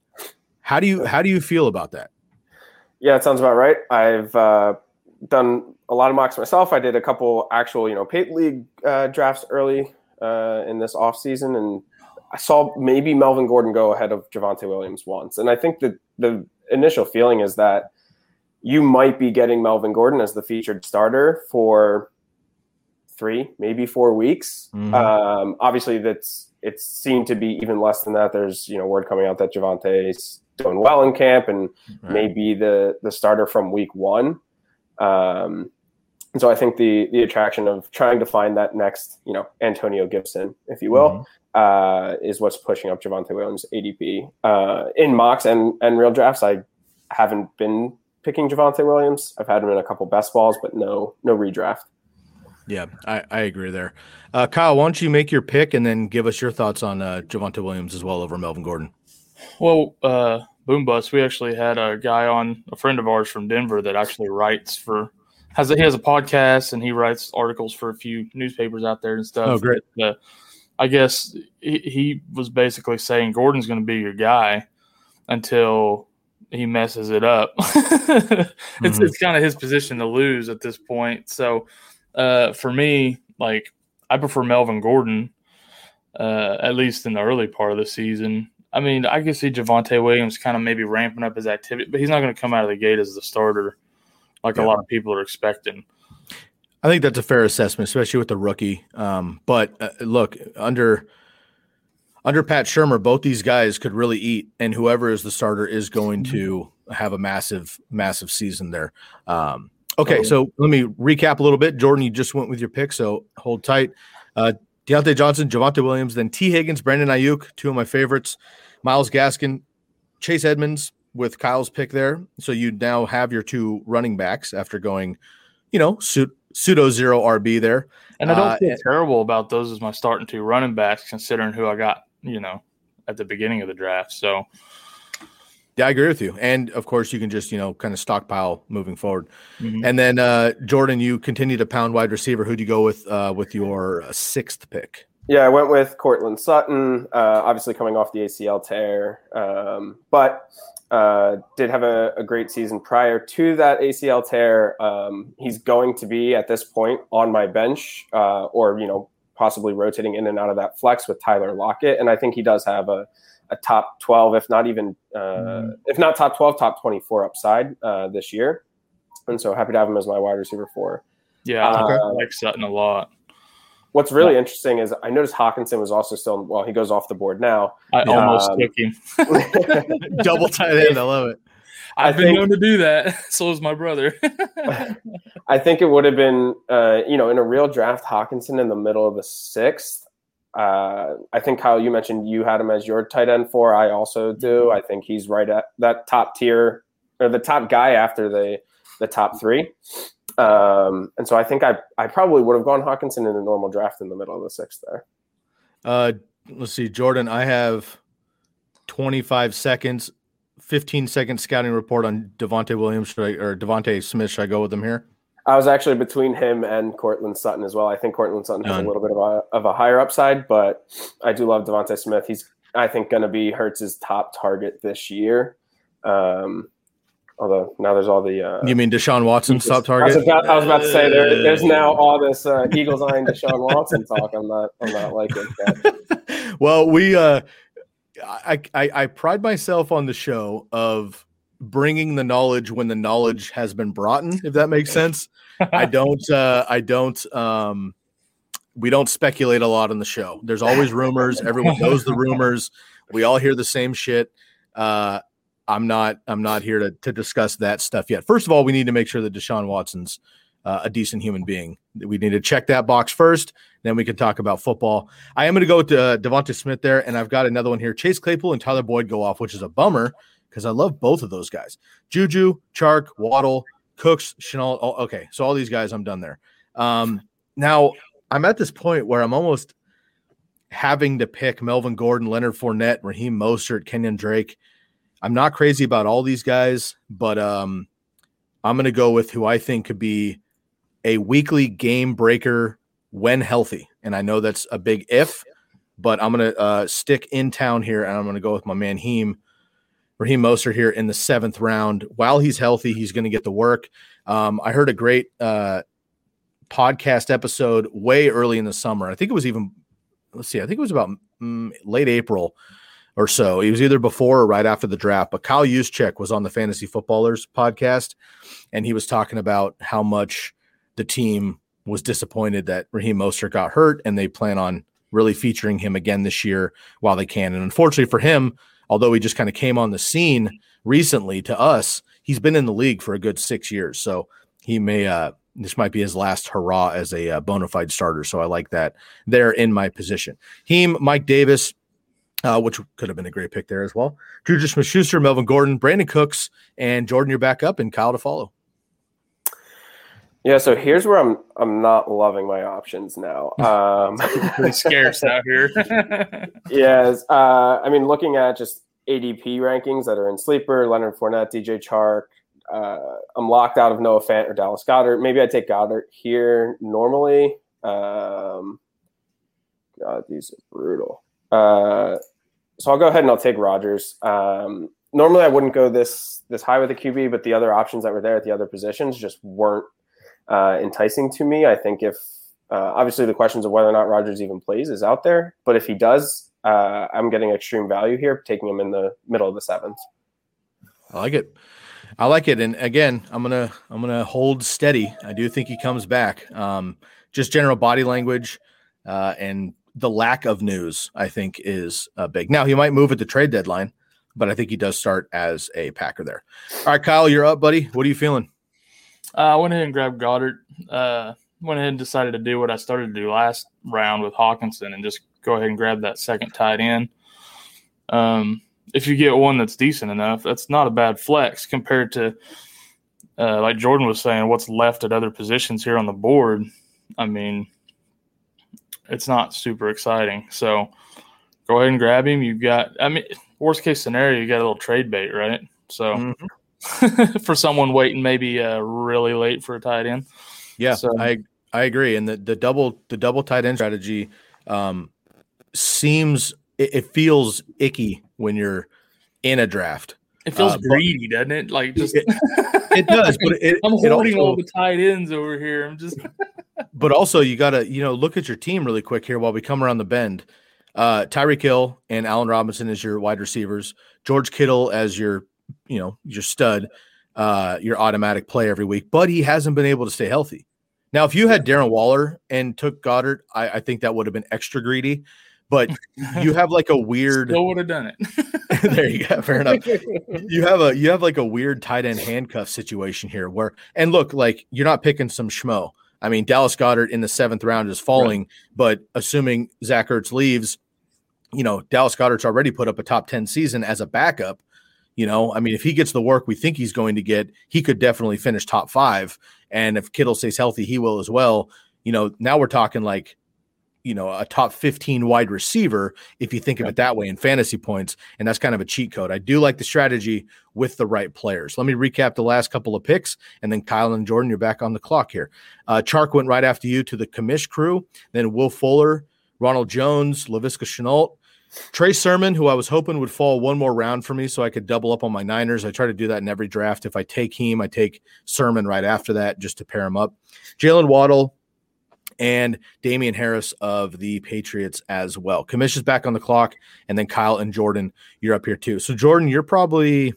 How do you how do you feel about that? Yeah, it sounds about right. I've uh, done a lot of mocks myself. I did a couple actual, you know, paid league uh, drafts early uh, in this offseason, and I saw maybe Melvin Gordon go ahead of Javonte Williams once. And I think that the initial feeling is that you might be getting Melvin Gordon as the featured starter for three, maybe four weeks. Mm-hmm. Um, obviously, that's it's seemed to be even less than that. There's, you know, word coming out that Javonte's doing well in camp and right. maybe the the starter from week one. Um, and so I think the the attraction of trying to find that next, you know, Antonio Gibson, if you will, mm-hmm. Uh, is what's pushing up Javonte Williams' A D P. Uh, in mocks and, and real drafts, I haven't been picking Javonte Williams. I've had him in a couple best balls, but no no redraft. Yeah, I, I agree there. Uh, Kyle, why don't you make your pick and then give us your thoughts on uh, Javonte Williams as well over Melvin Gordon? Well, uh, Boom Bust, we actually had a guy on, a friend of ours from Denver that actually writes for – has a, he has a podcast and he writes articles for a few newspapers out there and stuff. Oh, great. That, uh, I guess he, he was basically saying Gordon's going to be your guy until he messes it up. mm-hmm. It's it's kind of his position to lose at this point. So uh, for me, like I prefer Melvin Gordon, uh, at least in the early part of the season. I mean, I can see Javonte Williams kind of maybe ramping up his activity, but he's not going to come out of the gate as the starter like yeah. a lot of people are expecting. I think that's a fair assessment, especially with the rookie. Um, but uh, look, under under Pat Shurmur, both these guys could really eat, and whoever is the starter is going to have a massive, massive season there. Um, okay, so let me recap a little bit. Jordan, you just went with your pick, so hold tight. Uh, Deontay Johnson, Javonte Williams, then T. Higgins, Brandon Ayuk, two of my favorites, Myles Gaskin, Chase Edmonds with Kyle's pick there. So you now have your two running backs after going, you know, suit. Pseudo zero R B there. And I don't feel uh, terrible about those as my starting two running backs, considering who I got, you know, at the beginning of the draft. So, yeah, I agree with you. And of course, you can just, you know, kind of stockpile moving forward. Mm-hmm. And then, uh, Jordan, you continue to pound wide receiver. Who'd you go with, uh, with your sixth pick? Yeah, I went with Cortland Sutton, uh, obviously coming off the A C L tear, um, but uh, did have a, a great season prior to that A C L tear. Um, he's going to be at this point on my bench uh, or, you know, possibly rotating in and out of that flex with Tyler Lockett. And I think he does have a, a top twelve, if not even, uh, mm-hmm. if not top twelve, top twenty-four upside uh, this year. And so happy to have him as my wide receiver four. Yeah, I, uh, I like Sutton a lot. What's really yeah. interesting is I noticed Hawkinson was also still – well, he goes off the board now. I um, almost took him. Double tight end. I love it. I've I been think, known to do that. So is my brother. I think it would have been, uh, you know, in a real draft, Hawkinson in the middle of the sixth. Uh, I think, Kyle, you mentioned you had him as your tight end four. I also do. I think he's right at that top tier – or the top guy after the, the top three. Um, and so I think I, I probably would have gone Hawkinson in a normal draft in the middle of the sixth there. Uh, let's see, Jordan, I have twenty-five seconds, fifteen second scouting report on Devontae Williams should I, or Devontae Smith. Should I go with him here? I was actually between him and Cortland Sutton as well. I think Cortland Sutton has um, a little bit of a, of a higher upside, but I do love Devontae Smith. He's, I think, going to be Hurts' top target this year. Um, Although now there's all the uh, – You mean Deshaun Watson's top target? I was about, I was about to say there, there's now all this uh, Eagles eyeing Deshaun Watson talk. I'm not, I'm not liking that. Well, we uh, – I, I, I pride myself on the show of bringing the knowledge when the knowledge has been brought in, if that makes sense. I don't uh, – I don't um, – we don't speculate a lot on the show. There's always rumors. Everyone knows the rumors. We all hear the same shit. Uh I'm not. I'm not here to, to discuss that stuff yet. First of all, we need to make sure that Deshaun Watson's uh, a decent human being. We need to check that box first. Then we can talk about football. I am going to go to uh, Devonta Smith there, and I've got another one here. Chase Claypool and Tyler Boyd go off, which is a bummer because I love both of those guys. Juju, Chark, Waddle, Cooks, Shenault. All, okay, so all these guys, I'm done there. Um, now I'm at this point where I'm almost having to pick Melvin Gordon, Leonard Fournette, Raheem Mostert, Kenyon Drake. I'm not crazy about all these guys, but um, I'm going to go with who I think could be a weekly game breaker when healthy. And I know that's a big if, but I'm going to uh, stick in town here, and I'm going to go with my man Heem, Raheem Mostert here in the seventh round. While he's healthy, he's going to get the work. Um, I heard a great uh, podcast episode way early in the summer. I think it was even, let's see, I think it was about mm, late April or so. It was either before or right after the draft. But Kyle Juszczyk was on the Fantasy Footballers podcast, and he was talking about how much the team was disappointed that Raheem Mostert got hurt, and they plan on really featuring him again this year while they can. And unfortunately for him, although he just kind of came on the scene recently to us, he's been in the league for a good six years. So he may, uh, this might be his last hurrah as a uh, bona fide starter. So I like that there in my position. Heem, Mike Davis, uh, which could have been a great pick there as well. Juju Smith-Schuster, Melvin Gordon, Brandon Cooks, and Jordan, you're back up, and Kyle to follow. Yeah, so here's where I'm I'm not loving my options now. Um, pretty scarce out here. yes, uh, I mean, looking at just A D P rankings that are in Sleeper, Leonard Fournette, D J Chark, uh, I'm locked out of Noah Fant or Dallas Goedert. Maybe I take Goddard here normally. Um, God, these are brutal. Uh, so I'll go ahead and I'll take Rodgers. Um, normally I wouldn't go this this high with the Q B, but the other options that were there at the other positions just weren't Uh, enticing to me. I think if uh, obviously the questions of whether or not Rodgers even plays is out there, but if he does, uh, I'm getting extreme value here, taking him in the middle of the seventh. I like it. I like it. And again, I'm gonna I'm gonna hold steady. I do think he comes back. Um, just general body language uh, and the lack of news, I think, is uh, big. Now he might move at the trade deadline, but I think he does start as a Packer there. All right, Kyle, you're up, buddy. What are you feeling? I uh, went ahead and grabbed Goddard. Uh, went ahead and decided to do what I started to do last round with Hawkinson and just go ahead and grab that second tight end. Um, if you get one that's decent enough, that's not a bad flex compared to, uh, like Jordan was saying, what's left at other positions here on the board. I mean, it's not super exciting. So go ahead and grab him. You've got, I mean, worst case scenario, you got a little trade bait, right? So. Mm-hmm. for someone waiting maybe uh, really late for a tight end. Yeah, so. I I agree. And the, the double the double tight end strategy um, seems it, it feels icky when you're in a draft. It feels uh, greedy, doesn't it? Like just it, it does. But it, I'm it holding also, all the tight ends over here. I'm just. but also, you gotta you know look at your team really quick here while we come around the bend. Uh, Tyreek Hill and Allen Robinson as your wide receivers. George Kittle as your you know, your stud, uh, your automatic play every week, but he hasn't been able to stay healthy. Now, if you had Darren Waller and took Goddard, I, I think that would have been extra greedy, but you have like a weird, still would have done it. there you go. Fair enough. You have a, you have like a weird tight end handcuff situation here where, and look, like you're not picking some schmo. I mean, Dallas Goedert in the seventh round is falling, right. But assuming Zach Ertz leaves, you know, Dallas Goedert's already put up a top ten season as a backup. You know, I mean, if he gets the work we think he's going to get, he could definitely finish top five. And if Kittle stays healthy, he will as well. You know, now we're talking like, you know, a top fifteen wide receiver, if you think of it that way in fantasy points. And that's kind of a cheat code. I do like the strategy with the right players. Let me recap the last couple of picks. And then Kyle and Jordan, you're back on the clock here. Uh, Chark went right after you to the commish crew. Then Will Fuller, Ronald Jones, Laviska Shenault, Trey Sermon, who I was hoping would fall one more round for me so I could double up on my Niners. I try to do that in every draft. If I take him, I take Sermon right after that just to pair him up. Jalen Waddle and Damian Harris of the Patriots as well. Commish is back on the clock, and then Kyle and Jordan, you're up here too. So, Jordan, you're probably,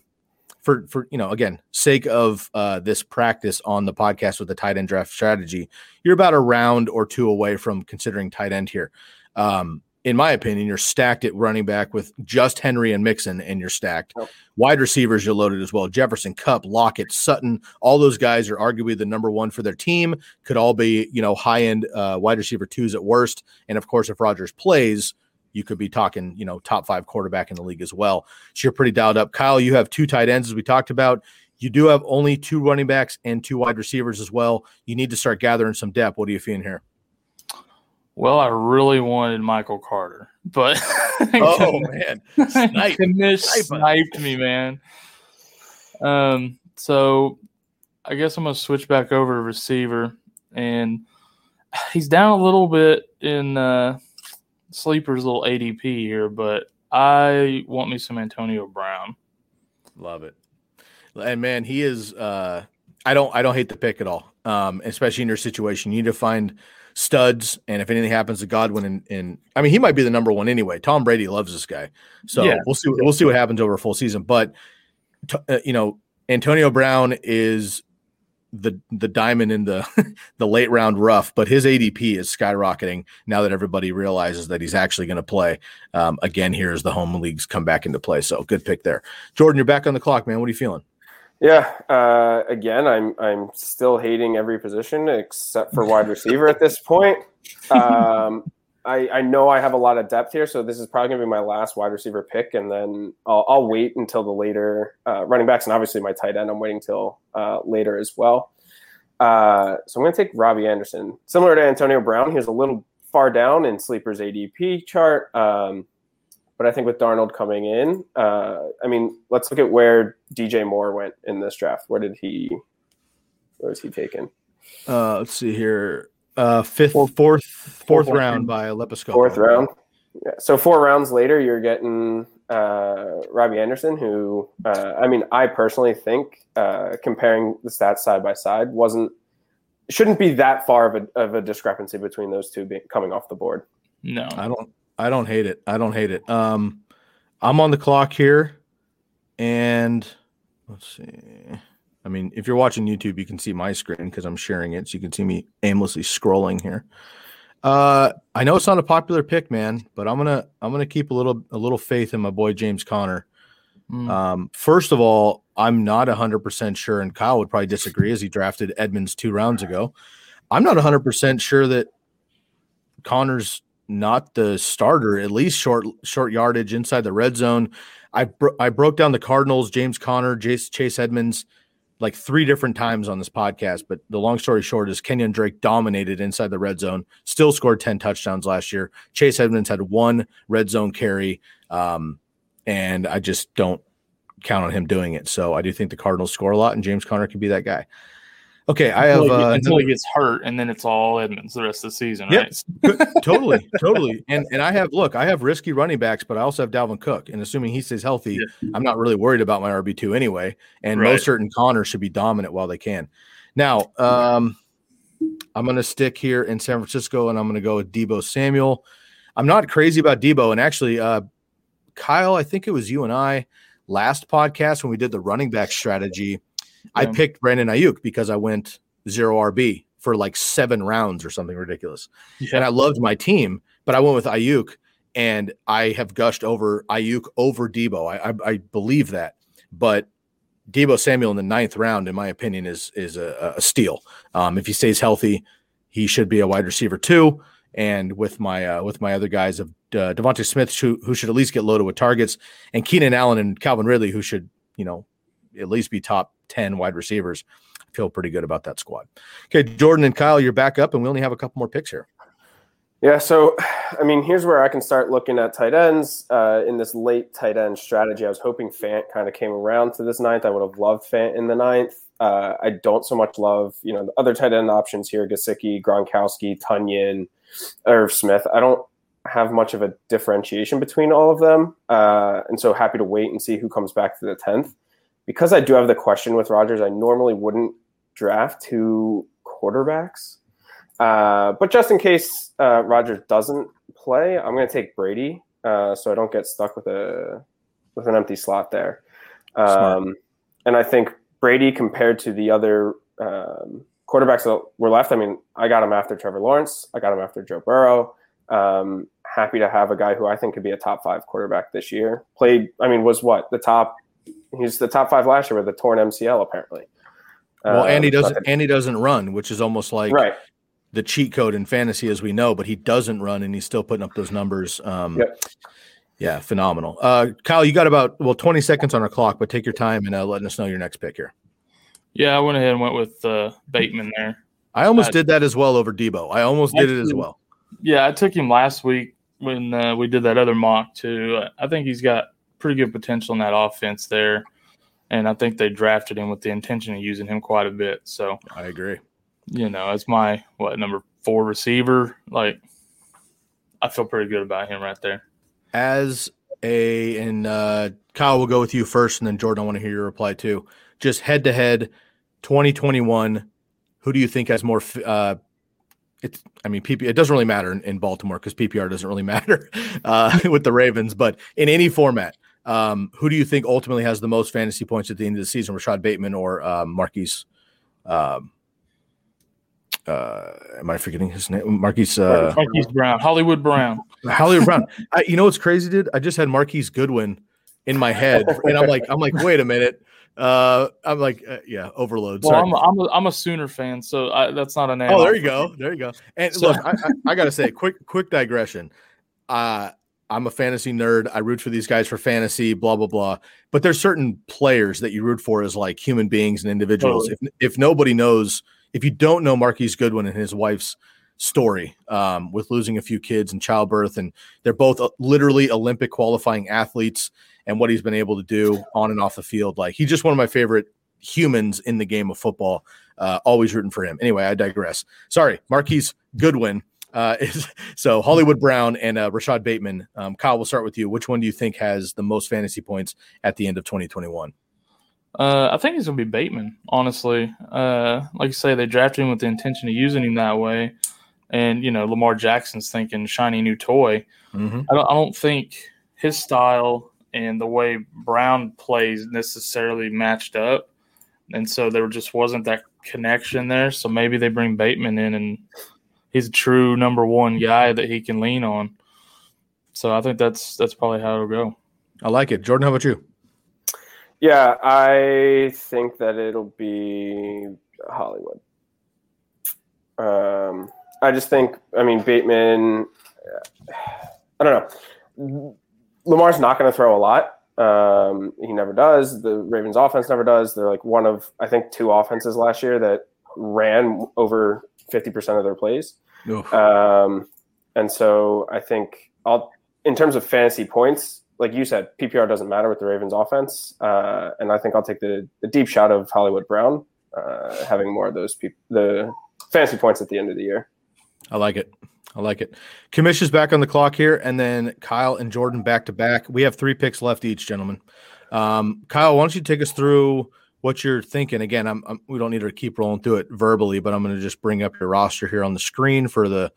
for, for you know, again, sake of uh, this practice on the podcast with the tight end draft strategy, you're about a round or two away from considering tight end here. Um In my opinion, you're stacked at running back with just Henry and Mixon, and you're stacked. Oh. Wide receivers, you're loaded as well. Jefferson, Kupp, Lockett, Sutton, all those guys are arguably the number one for their team, could all be, you know, high-end uh, wide receiver twos at worst. And, of course, if Rodgers plays, you could be talking, you know, top five quarterback in the league as well. So you're pretty dialed up. Kyle, you have two tight ends, as we talked about. You do have only two running backs and two wide receivers as well. You need to start gathering some depth. What are you feeling here? well, I really wanted Michael Carter, but oh man, Snipe. sniped me, man. Um, so I guess I'm gonna switch back over to receiver, and he's down a little bit in uh, Sleeper's little A D P here, but I want me some Antonio Brown. Love it, and man, he is. Uh, I don't. I don't hate the pick at all. Um, especially in your situation, you need to find studs, and if anything happens to Godwin, and, and I mean, he might be the number one anyway. Tom Brady loves this guy, so yeah. we'll see. We'll see what happens over a full season. But t- uh, you know, Antonio Brown is the the diamond in the the late round rough, but his A D P is skyrocketing now that everybody realizes that he's actually going to play. Um, again, here as the home leagues come back into play. So good pick there, Jordan. You're back on the clock, man. What are you feeling? Yeah. Uh, again, I'm I'm still hating every position except for wide receiver at this point. Um, I, I know I have a lot of depth here, so this is probably going to be my last wide receiver pick, and then I'll, I'll wait until the later uh, running backs, and obviously my tight end I'm waiting till uh, later as well. Uh, so I'm going to take Robbie Anderson. Similar to Antonio Brown, he was a little far down in Sleeper's A D P chart, um, but I think with Darnold coming in, uh, I mean, let's look at where D J Moore went in this draft. Where did he – where was he taken? Uh, let's see here. Uh, fifth, fourth, fourth, fourth round by Lepiscope. Fourth round. Yeah. So four rounds later, you're getting uh, Robbie Anderson, who uh, I mean, I personally think uh, comparing the stats side by side wasn't shouldn't be that far of a of a discrepancy between those two being, coming off the board. No, I don't. I don't hate it. I don't hate it. Um, I'm on the clock here, and let's see. I mean, if you're watching YouTube, you can see my screen because I'm sharing it. So you can see me aimlessly scrolling here. Uh, I know it's not a popular pick, man, but I'm gonna I'm gonna keep a little a little faith in my boy James Conner. Mm. Um, first of all, I'm not one hundred percent sure, and Kyle would probably disagree as he drafted Edmonds two rounds ago. I'm not one hundred percent sure that Conner's not the starter, at least short short yardage inside the red zone. I bro- I broke down the Cardinals, James Conner, Jace, Chase Edmonds, like three different times on this podcast, but the long story short is Kenyon Drake dominated inside the red zone, still scored ten touchdowns last year. Chase Edmonds had one red zone carry, um, and I just don't count on him doing it. So I do think the Cardinals score a lot, and James Conner could be that guy. Okay, I have uh, until he gets hurt, and then it's all Edmonds the rest of the season. Yep. Right? totally, totally. And and I have look, I have risky running backs, but I also have Dalvin Cook, and assuming he stays healthy, yeah. I'm not really worried about my R B two anyway. And right. Mostert and Connor should be dominant while they can. Now, um, I'm going to stick here in San Francisco, and I'm going to go with Deebo Samuel. I'm not crazy about Deebo, and actually, uh, Kyle, I think it was you and I last podcast when we did the running back strategy. I picked Brandon Ayuk because I went zero R B for like seven rounds or something ridiculous. Yeah. And I loved my team, but I went with Ayuk, and I have gushed over Ayuk over Deebo. I, I, I believe that, but Deebo Samuel in the ninth round, in my opinion, is, is a, a steal. Um, if he stays healthy, he should be a wide receiver too. And with my, uh, with my other guys of uh, Devontae Smith, who, who should at least get loaded with targets, and Keenan Allen and Calvin Ridley, who should, you know, at least be top ten wide receivers. I feel pretty good about that squad. Okay, Jordan and Kyle, you're back up, and we only have a couple more picks here. Yeah, so, I mean, here's where I can start looking at tight ends. Uh, in this late tight end strategy, I was hoping Fant kind of came around to this ninth. I would have loved Fant in the ninth. Uh, I don't so much love, you know, the other tight end options here, Gesicki, Gronkowski, Tunyon, Irv Smith. I don't have much of a differentiation between all of them, uh, and so happy to wait and see who comes back to the tenth. Because I do have the question with Rodgers, I normally wouldn't draft two quarterbacks. Uh, but just in case uh, Rodgers doesn't play, I'm going to take Brady uh, so I don't get stuck with a with an empty slot there. Um, and I think Brady compared to the other um, quarterbacks that were left, I mean, I got him after Trevor Lawrence. I got him after Joe Burrow. Um, happy to have a guy who I think could be a top five quarterback this year. Played, I mean, was what? The top – He's the top five last year with a torn M C L, apparently. Well, um, and he doesn't. And he doesn't run, which is almost like right. the cheat code in fantasy, as we know. But he doesn't run, and he's still putting up those numbers. Um, yep. Yeah, phenomenal. Uh, Kyle, you got about well twenty seconds on our clock, but take your time and uh, letting us know your next pick here. Yeah, I went ahead and went with uh, Bateman there. I almost uh, did that as well over Deebo. I almost I did it as well. Yeah, I took him last week when uh, we did that other mock too. I think he's got pretty good potential in that offense there, and I think they drafted him with the intention of using him quite a bit. So I agree. You know, as my what number four receiver, like I feel pretty good about him right there. As a and uh, Kyle, will go with you first, and then Jordan, I want to hear your reply too. Just head to head, twenty twenty-one. Who do you think has more? Uh, It's, I mean, P P R, it doesn't really matter in, in Baltimore because P P R doesn't really matter uh, with the Ravens. But in any format, um, who do you think ultimately has the most fantasy points at the end of the season, Rashad Bateman or uh, Marquise? Um, uh, am I forgetting his name? Marquise, uh, Marquise Brown, Hollywood Brown. Hollywood Brown. I, you know what's crazy, dude? I just had Marquise Goodwin in my head, and I'm like, I'm like, wait a minute. Uh, I'm like, uh, yeah, overload. Well, I'm a, I'm, a, I'm a Sooner fan, so I, that's not a name. Oh, there you go, there you go. And so. Look, I, I, I gotta say, quick, quick digression. Uh, I'm a fantasy nerd. I root for these guys for fantasy, blah blah blah. But there's certain players that you root for as like human beings and individuals. Totally. If if nobody knows, if you don't know Marquise Goodwin and his wife's story, um, with losing a few kids and childbirth, and they're both literally Olympic qualifying athletes. And what he's been able to do on and off the field. Like, he's just one of my favorite humans in the game of football. Uh, always rooting for him. Anyway, I digress. Sorry, Marquise Goodwin. Uh, is, so Hollywood Brown and uh, Rashad Bateman. Um, Kyle, we'll start with you. Which one do you think has the most fantasy points at the end of twenty twenty-one? Uh, I think it's going to be Bateman, honestly. Uh, like you say, they drafted him with the intention of using him that way. And, you know, Lamar Jackson's thinking shiny new toy. Mm-hmm. I, don't, I don't think his style – and the way Brown plays necessarily matched up. And so there just wasn't that connection there. So maybe they bring Bateman in, and he's a true number one guy that he can lean on. So I think that's that's probably how it'll go. I like it. Jordan, how about you? Yeah, I think that it'll be Hollywood. Um, I just think, I mean, Bateman, I don't know. Lamar's not going to throw a lot. Um, he never does. The Ravens offense never does. They're like one of, I think, two offenses last year that ran over fifty percent of their plays. Um, and so I think I'll, in terms of fantasy points, like you said, P P R doesn't matter with the Ravens offense. Uh, and I think I'll take the, the deep shot of Hollywood Brown uh, having more of those pe- the fantasy points at the end of the year. I like it. I like it. Commish is back on the clock here, and then Kyle and Jordan back to back. We have three picks left each, gentlemen. Um, Kyle, why don't you take us through what you're thinking? Again, I'm, I'm, we don't need to keep rolling through it verbally, but I'm going to just bring up your roster here on the screen for the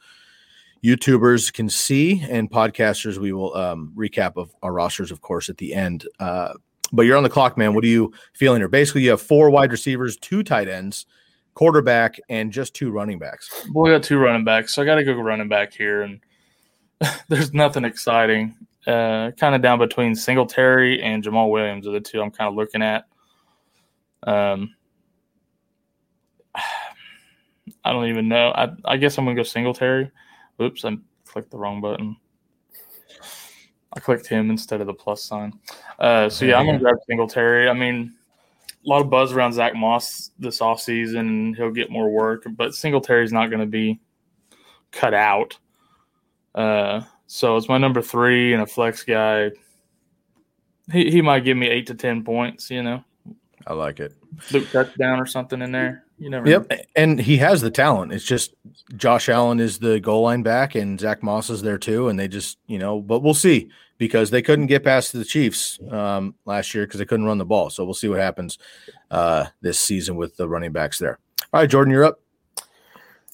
YouTubers can see, and podcasters, we will um, recap of our rosters, of course, at the end. Uh, but you're on the clock, man. What are you feeling here? Basically, you have four wide receivers, two tight ends, quarterback, and just two running backs. Well, we got two running backs, so I got to go running back here, and there's nothing exciting. Uh, kind of down between Singletary and Jamal Williams are the two I'm kind of looking at. Um, I don't even know. I, I guess I'm going to go Singletary. Oops, I clicked the wrong button. I clicked him instead of the plus sign. Uh, so, yeah, I'm going to grab Singletary. I mean – a lot of buzz around Zach Moss this offseason, and he'll get more work. But Singletary's not going to be cut out. Uh, so it's my number three and a flex guy. He he might give me eight to ten points, you know. I like it. Luke touchdown or something in there. You never Yep, know. And he has the talent. It's just Josh Allen is the goal line back, and Zach Moss is there too. And they just, you know, but we'll see. Because they couldn't get past the Chiefs um, last year because they couldn't run the ball. So we'll see what happens uh, this season with the running backs there. All right, Jordan, you're up.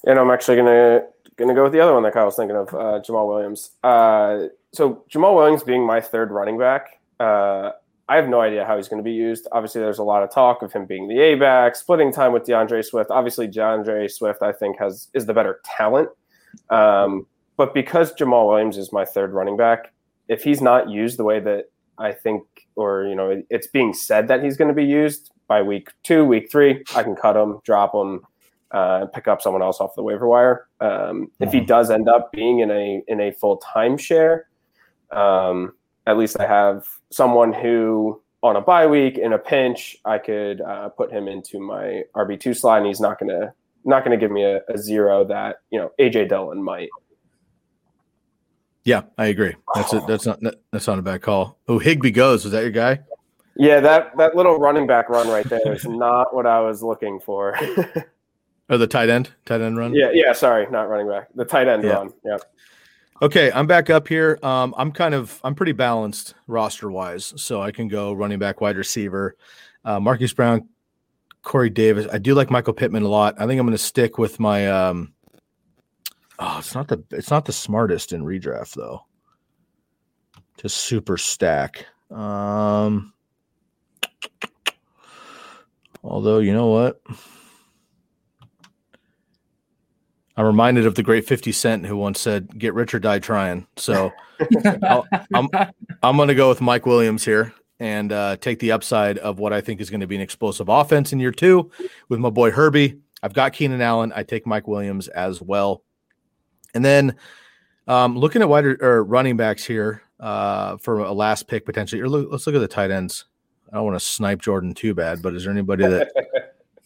And I'm actually gonna gonna go with the other one that Kyle was thinking of, uh, Jamal Williams. Uh, so Jamal Williams being my third running back, uh, I have no idea how he's going to be used. Obviously, there's a lot of talk of him being the A-back, splitting time with DeAndre Swift. Obviously, DeAndre Swift, I think, has is the better talent. Um, but because Jamal Williams is my third running back, if he's not used the way that I think, or, you know, it's being said that he's going to be used by week two, week three, I can cut him, drop him, uh, pick up someone else off the waiver wire. Um, if he does end up being in a, in a full timeshare, um, at least I have someone who on a bye week in a pinch, I could uh, put him into my R B two slot, and he's not going to, not going to give me a, a zero that, you know, A J Dillon might. Yeah, I agree. That's it. That's not that's not a bad call. Oh, Higbee goes. Was that your guy? Yeah, that, that little running back run right there is not what I was looking for. Oh, the tight end, tight end run. Yeah, yeah. Sorry, not running back. The tight end yeah. run. Yeah. Okay, I'm back up here. Um, I'm kind of I'm pretty balanced roster wise, so I can go running back, wide receiver, uh, Marquise Brown, Corey Davis. I do like Michael Pittman a lot. I think I'm going to stick with my. Um, oh, it's not the it's not the smartest in redraft though. To super stack. Um, although you know what. I'm reminded of the great fifty Cent who once said, "Get rich or die trying." So I'll, I'm I'm going to go with Mike Williams here and uh, take the upside of what I think is going to be an explosive offense in year two with my boy Herbie. I've got Keenan Allen. I take Mike Williams as well. And then um, looking at wide or running backs here uh, for a last pick potentially. Or look, let's look at the tight ends. I don't want to snipe Jordan too bad, but is there anybody that?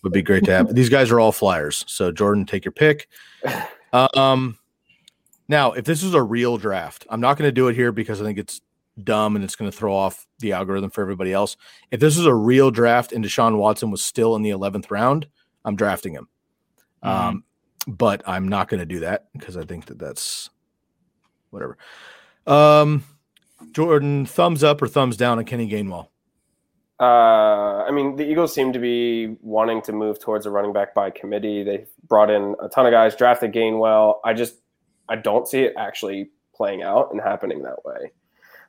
Would be great to have. These guys are all flyers. So Jordan, take your pick. Um, now, if this is a real draft, I'm not going to do it here because I think it's dumb and it's going to throw off the algorithm for everybody else. If this is a real draft and Deshaun Watson was still in the eleventh round, I'm drafting him. Mm-hmm. Um, but I'm not going to do that because I think that that's whatever. Um, Jordan, thumbs up or thumbs down on Kenny Gainwell? Uh, I mean, the Eagles seem to be wanting to move towards a running back by committee. They brought in a ton of guys, drafted Gainwell. I just, I don't see it actually playing out and happening that way.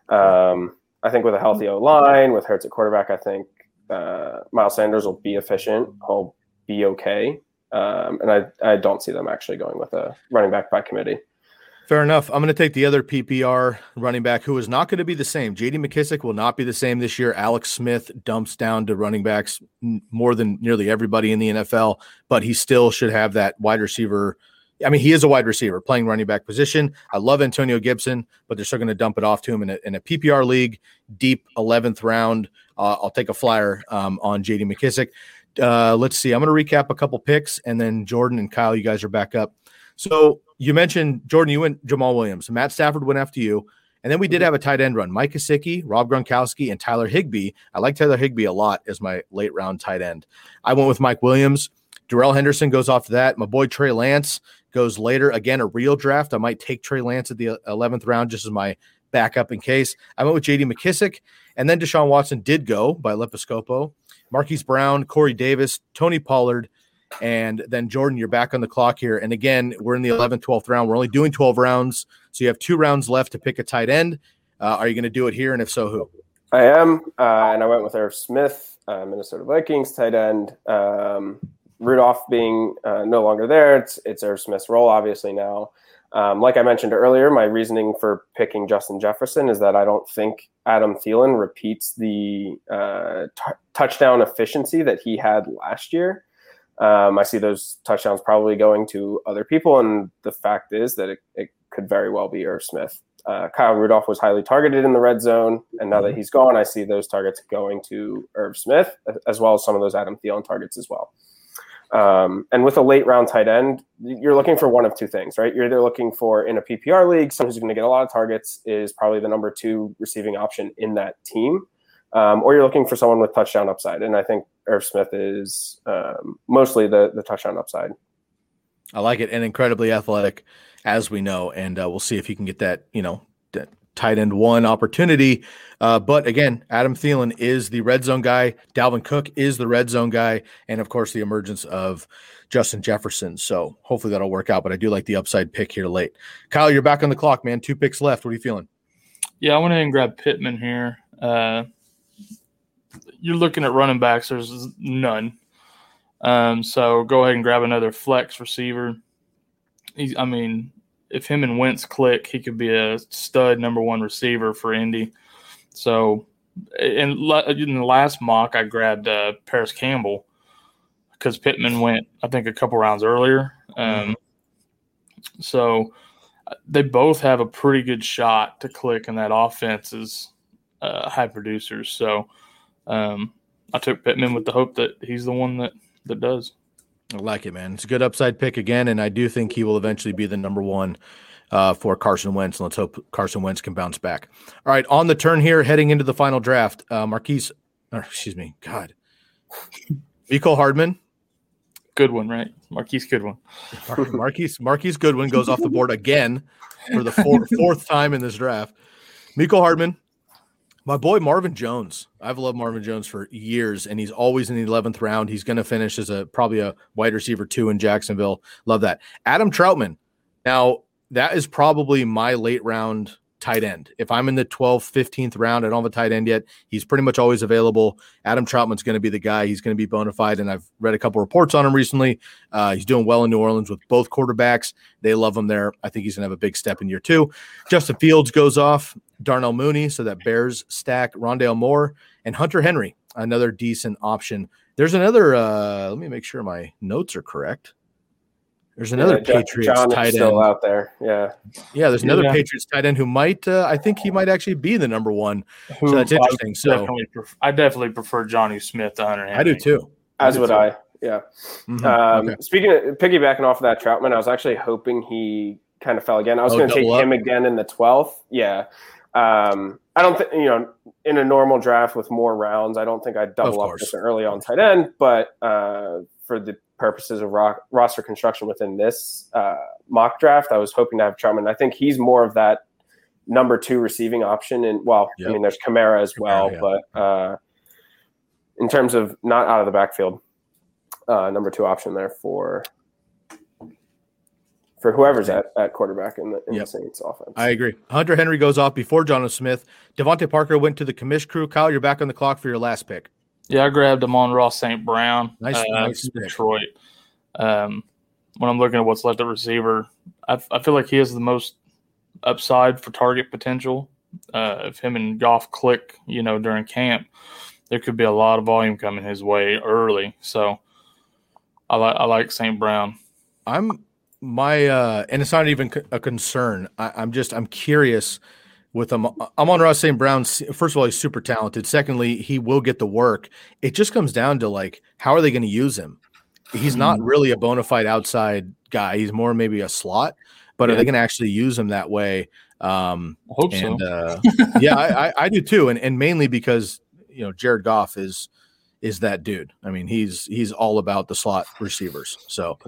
Um, I think with a healthy O-line, with Hurts at quarterback, I think uh, Miles Sanders will be efficient. He'll be okay. Um, and I, I don't see them actually going with a running back by committee. Fair enough. I'm going to take the other P P R running back who is not going to be the same. J D McKissic will not be the same this year. Alex Smith dumps down to running backs more than nearly everybody in the N F L, but he still should have that wide receiver. I mean, he is a wide receiver playing running back position. I love Antonio Gibson, but they're still going to dump it off to him in a, in a P P R league, deep eleventh round. Uh, I'll take a flyer um, on J D McKissic. Uh, let's see. I'm going to recap a couple picks, and then Jordan and Kyle, you guys are back up. So you mentioned, Jordan, you went Jamal Williams. Matt Stafford went after you. And then we did have a tight end run. Mike Kosicki, Rob Gronkowski, and Tyler Higbee. I like Tyler Higbee a lot as my late-round tight end. I went with Mike Williams. Darrell Henderson goes off to that. My boy Trey Lance goes later. Again, a real draft. I might take Trey Lance at the eleventh round just as my backup in case. I went with J D McKissic. And then Deshaun Watson did go by Lepiscopo. Marquise Brown, Corey Davis, Tony Pollard. And then, Jordan, you're back on the clock here. And again, we're in the eleventh, twelfth round. We're only doing twelve rounds. So you have two rounds left to pick a tight end. Uh, are you going to do it here? And if so, who? I am. Uh, and I went with Irv Smith, uh, Minnesota Vikings, tight end. Um, Rudolph being uh, no longer there. It's, it's Irv Smith's role, obviously, now. Um, like I mentioned earlier, my reasoning for picking Justin Jefferson is that I don't think Adam Thielen repeats the uh, t- touchdown efficiency that he had last year. Um, I see those touchdowns probably going to other people, and the fact is that it, it could very well be Irv Smith. Uh, Kyle Rudolph was highly targeted in the red zone, and now that he's gone, I see those targets going to Irv Smith, as well as some of those Adam Thielen targets as well. Um, and with a late-round tight end, you're looking for one of two things, right? You're either looking for, in a P P R league, someone who's going to get a lot of targets is probably the number two receiving option in that team. Um, or you're looking for someone with touchdown upside. And I think Irv Smith is um, mostly the, the touchdown upside. I like it. And incredibly athletic, as we know. And uh, we'll see if he can get that, you know, that tight end one opportunity. Uh, but again, Adam Thielen is the red zone guy. Dalvin Cook is the red zone guy. And of course, the emergence of Justin Jefferson. So hopefully that'll work out. But I do like the upside pick here late. Kyle, you're back on the clock, man. Two picks left. What are you feeling? Yeah, I went ahead and grabbed Pittman here. Uh, You're looking at running backs. There's none. Um, so go ahead and grab another flex receiver. He's, I mean, if him and Wentz click, he could be a stud number one receiver for Indy. So in, in the last mock, I grabbed uh, Paris Campbell because Pittman went, I think, a couple rounds earlier. Um, mm-hmm. So they both have a pretty good shot to click, and that offense is uh, high producers. So – Um, I took Pittman with the hope that he's the one that, that does. I like it, man. It's a good upside pick again, and I do think he will eventually be the number one uh, for Carson Wentz. And let's hope Carson Wentz can bounce back. All right, on the turn here, heading into the final draft, uh, Marquise, or excuse me, God, Mecole Hardman. Goodwin, right? Marquise Goodwin. Marquise, Marquise Goodwin goes off the board again for the four, fourth time in this draft. Mecole Hardman. My boy Marvin Jones. I've loved Marvin Jones for years, and he's always in the eleventh round. He's going to finish as a probably a wide receiver two in Jacksonville. Love that. Adam Troutman. Now, that is probably my late round tight end. If I'm in the twelfth, fifteenth round, I don't have a tight end yet. He's pretty much always available. Adam Troutman's going to be the guy. He's going to be bona fide, and I've read a couple reports on him recently. Uh, he's doing well in New Orleans with both quarterbacks. They love him there. I think he's going to have a big step in year two. Justin Fields goes off. Darnell Mooney, so that Bears stack, Rondale Moore, and Hunter Henry, another decent option. There's another, uh, let me make sure my notes are correct. There's another yeah, Patriots John tight end. Still out there, yeah. Yeah, there's another yeah. Patriots tight end who might, uh, I think he might actually be the number one. Who, so that's interesting. I so definitely prefer, I definitely prefer Johnny Smith to Hunter Henry. I do too. I As do would too. I, yeah. Mm-hmm. Um, okay. Speaking of, piggybacking off of that Troutman, I was actually hoping he kind of fell again. I was oh, going to take up. him again in the twelfth, yeah. Um, I don't think, you know, in a normal draft with more rounds, I don't think I'd double up with an early on tight end, but uh, for the purposes of rock, roster construction within this uh, mock draft, I was hoping to have Troutman. I think he's more of that number two receiving option. And well, yep. I mean, there's Kamara as well, yeah, yeah. but uh, in terms of not out of the backfield, uh, number two option there for For whoever's at, at quarterback in the, in yep. the Saints offense. I agree. Hunter Henry goes off before Jonathan Smith. Devontae Parker went to the commish crew. Kyle, you're back on the clock for your last pick. Yeah, I grabbed Amon-Ra Saint Brown. Nice, uh, nice Detroit. Um, when I'm looking at what's left at receiver, I, I feel like he has the most upside for target potential. Uh, if him and Goff click, you know, during camp, there could be a lot of volume coming his way early. So I like I like Saint Brown. I'm. My uh, and it's not even a concern. I, I'm just I'm curious with him. Amon-Ra Saint Brown. First of all, he's super talented. Secondly, he will get the work. It just comes down to like how are they going to use him? He's not really a bona fide outside guy. He's more maybe a slot. But yeah. are they going to actually use him that way? Um, I hope and, so. uh, yeah, I, I, I do too, and and mainly because you know Jared Goff is is that dude. I mean, he's he's all about the slot receivers. So.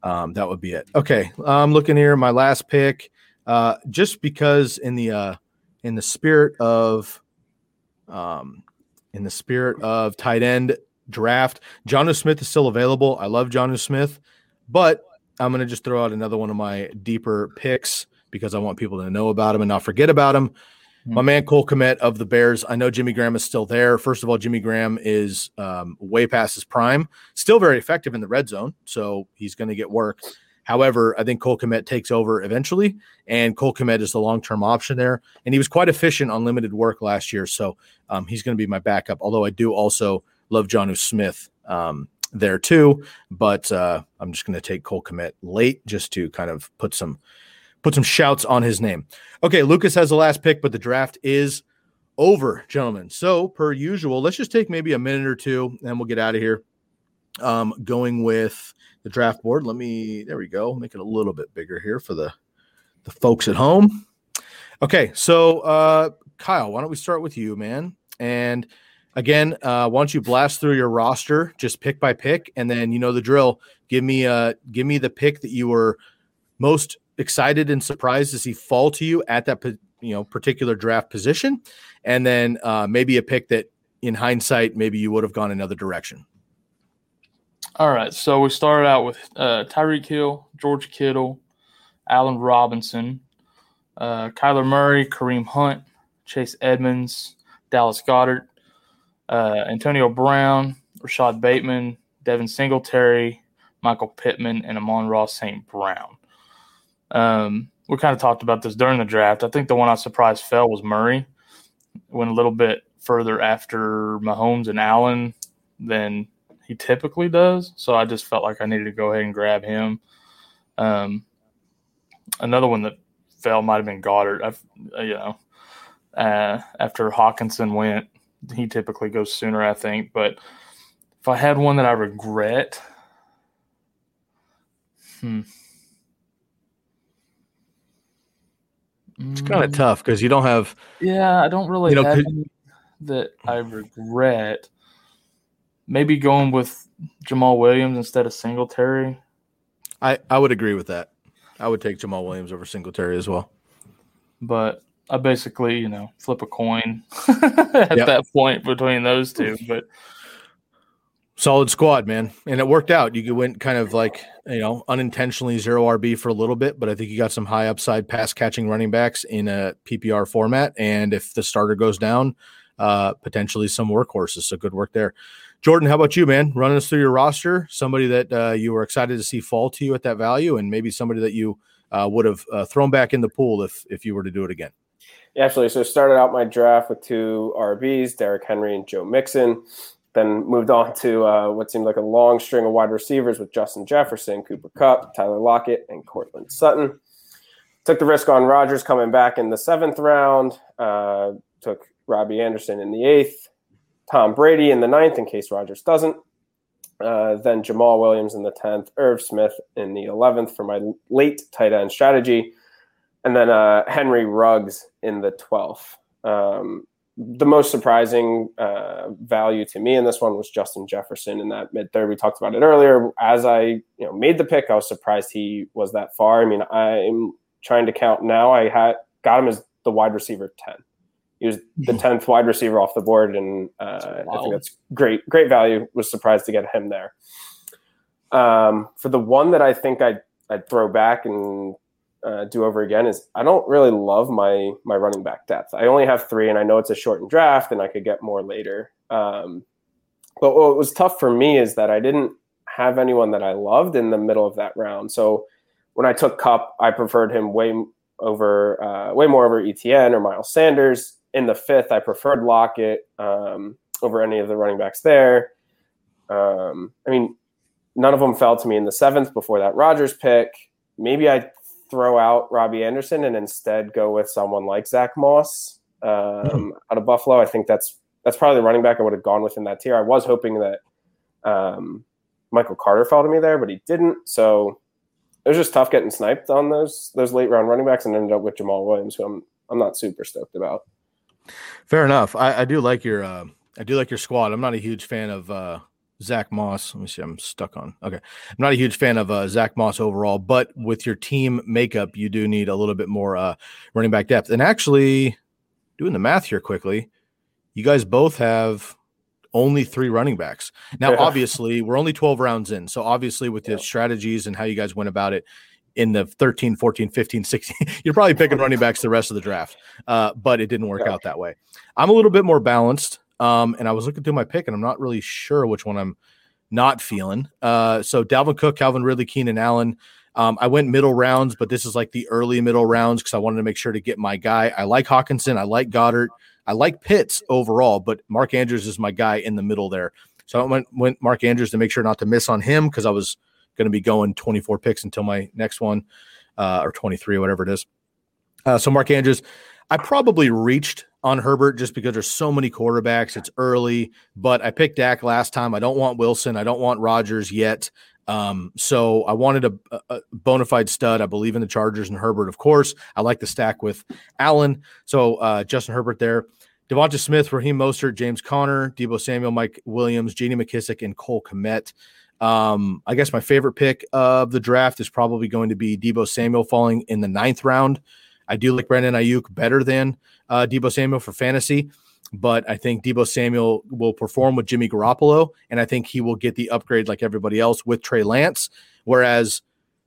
Um, that would be it. Okay, I'm looking here. My last pick, uh, just because in the uh, in the spirit of um, in the spirit of tight end draft, Jonnu Smith is still available. I love Jonnu Smith, but I'm going to just throw out another one of my deeper picks because I want people to know about him and not forget about him. Mm-hmm. My man Cole Kmet of the Bears. I know Jimmy Graham is still there. First of all, Jimmy Graham is um, way past his prime, still very effective in the red zone, so he's going to get work. However, I think Cole Kmet takes over eventually, and Cole Kmet is the long-term option there. And he was quite efficient on limited work last year, so um, he's going to be my backup, although I do also love Jonnu Smith um, there too. But uh, I'm just going to take Cole Kmet late just to kind of put some – Put some shouts on his name. Okay, Lucas has the last pick, but the draft is over, gentlemen. So, per usual, let's just take maybe a minute or two, and we'll get out of here. Um, going with the draft board. Let me, there we go. Make it a little bit bigger here for the, the folks at home. Okay, so, uh, Kyle, why don't we start with you, man? And, again, uh, why don't you blast through your roster, just pick by pick, and then you know the drill. Give me, uh, give me the pick that you were most – excited and surprised to see fall to you at that you know particular draft position, and then uh, maybe a pick that in hindsight maybe you would have gone another direction. All right, so we started out with uh, Tyreek Hill, George Kittle, Allen Robinson, uh, Kyler Murray, Kareem Hunt, Chase Edmonds, Dallas Goedert, uh, Antonio Brown, Rashad Bateman, Devin Singletary, Michael Pittman, and Amon-Ra Saint Brown. Um, we kind of talked about this during the draft. I think the one I was surprised fell was Murray. Went a little bit further after Mahomes and Allen than he typically does. So I just felt like I needed to go ahead and grab him. Um, another one that fell might have been Goddard. I've, you know, uh, after Hawkinson went, he typically goes sooner, I think. But if I had one that I regret, hmm. It's kind of tough because you don't have. Yeah, I don't really you know, have any that I regret. Maybe going with Jamal Williams instead of Singletary. I, I would agree with that. I would take Jamal Williams over Singletary as well. But I basically, you know, flip a coin at yep. that point between those two. But solid squad, man. And it worked out. You went kind of like, you know, unintentionally zero R B for a little bit, but I think you got some high upside pass catching running backs in a P P R format. And if the starter goes down, uh, potentially some workhorses. So good work there. Jordan, how about you, man? Run us through your roster, somebody that uh, you were excited to see fall to you at that value, and maybe somebody that you uh, would have uh, thrown back in the pool if if you were to do it again. Yeah, actually, so I started out my draft with two R Bs, Derrick Henry and Joe Mixon, then moved on to uh, what seemed like a long string of wide receivers with Justin Jefferson, Cooper Kupp, Tyler Lockett, and Cortland Sutton. Took the risk on Rodgers coming back in the seventh round, uh, took Robbie Anderson in the eighth, Tom Brady in the ninth in case Rodgers doesn't. Uh, then Jamal Williams in the tenth, Irv Smith in the eleventh for my late tight end strategy. And then uh, Henry Ruggs in the twelfth. Um, the most surprising uh, value to me in this one was Justin Jefferson in that mid-third. We talked about it earlier. As I you know, made the pick, I was surprised he was that far. I mean, I'm trying to count now. I had got him as the wide receiver ten. He was the tenth wide receiver off the board, and uh, wow. I think that's great. Great value. Was surprised to get him there. Um, for the one that I think I'd, I'd throw back and uh, do over again is I don't really love my my running back depth. I only have three, and I know it's a shortened draft, and I could get more later. Um, but what was tough for me is that I didn't have anyone that I loved in the middle of that round. So when I took Kupp, I preferred him way over, uh, way more over E T N or Miles Sanders. In the fifth, I preferred Lockett um, over any of the running backs there. Um, I mean, none of them fell to me in the seventh before that Rodgers pick. Maybe I throw out Robbie Anderson and instead go with someone like Zach Moss um, mm-hmm. out of Buffalo. I think that's that's probably the running back I would have gone with in that tier. I was hoping that um, Michael Carter fell to me there, but he didn't. So it was just tough getting sniped on those those late round running backs and ended up with Jamal Williams, who I'm I'm not super stoked about. Fair enough. I, I do like your uh, I do like your squad. I'm not a huge fan of uh, Zach Moss. Let me see. I'm stuck on. Okay, I'm not a huge fan of uh, Zach Moss overall. But with your team makeup, you do need a little bit more uh, running back depth. And actually, doing the math here quickly, you guys both have only three running backs. Now, yeah. Obviously, we're only twelve rounds in. So obviously, with the yeah. strategies and how you guys went about it. In the thirteen, fourteen, fifteen, sixteen, you're probably picking running backs the rest of the draft, uh, but it didn't work yeah. out that way. I'm a little bit more balanced, um, and I was looking through my pick, and I'm not really sure which one I'm not feeling. Uh, so Dalvin Cook, Calvin Ridley, Keenan Allen. Um, I went middle rounds, but this is like the early middle rounds because I wanted to make sure to get my guy. I like Hawkinson. I like Goddard. I like Pitts overall, but Mark Andrews is my guy in the middle there. So I went, went Mark Andrews to make sure not to miss on him because I was – going to be going twenty-four picks until my next one, uh, or twenty-three, whatever it is. Uh, so Mark Andrews, I probably reached on Herbert just because there's so many quarterbacks. It's early, but I picked Dak last time. I don't want Wilson. I don't want Rodgers yet. Um, so I wanted a, a bona fide stud. I believe in the Chargers and Herbert, of course. I like the stack with Allen. So uh, Justin Herbert there. Devonta Smith, Raheem Mostert, James Conner, Deebo Samuel, Mike Williams, Geno McKissic, and Cole Kmet. Um, I guess my favorite pick of the draft is probably going to be Deebo Samuel falling in the ninth round. I do like Brandon Ayuk better than uh, Deebo Samuel for fantasy, but I think Deebo Samuel will perform with Jimmy Garoppolo, and I think he will get the upgrade like everybody else with Trey Lance, whereas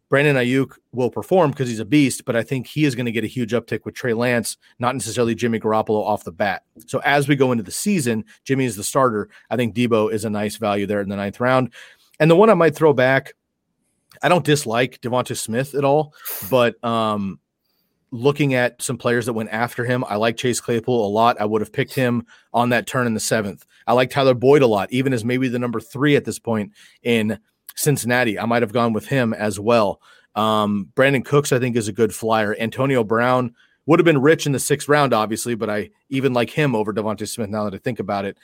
Brandon Ayuk will perform because he's a beast, but I think he is going to get a huge uptick with Trey Lance, not necessarily Jimmy Garoppolo off the bat. So as we go into the season, Jimmy is the starter. I think Deebo is a nice value there in the ninth round. And the one I might throw back, I don't dislike Devonta Smith at all, but um, looking at some players that went after him, I like Chase Claypool a lot. I would have picked him on that turn in the seventh. I like Tyler Boyd a lot, even as maybe the number three at this point in Cincinnati. I might have gone with him as well. Um, Brandon Cooks, I think, is a good flyer. Antonio Brown would have been rich in the sixth round, obviously, but I even like him over Devonta Smith now that I think about it.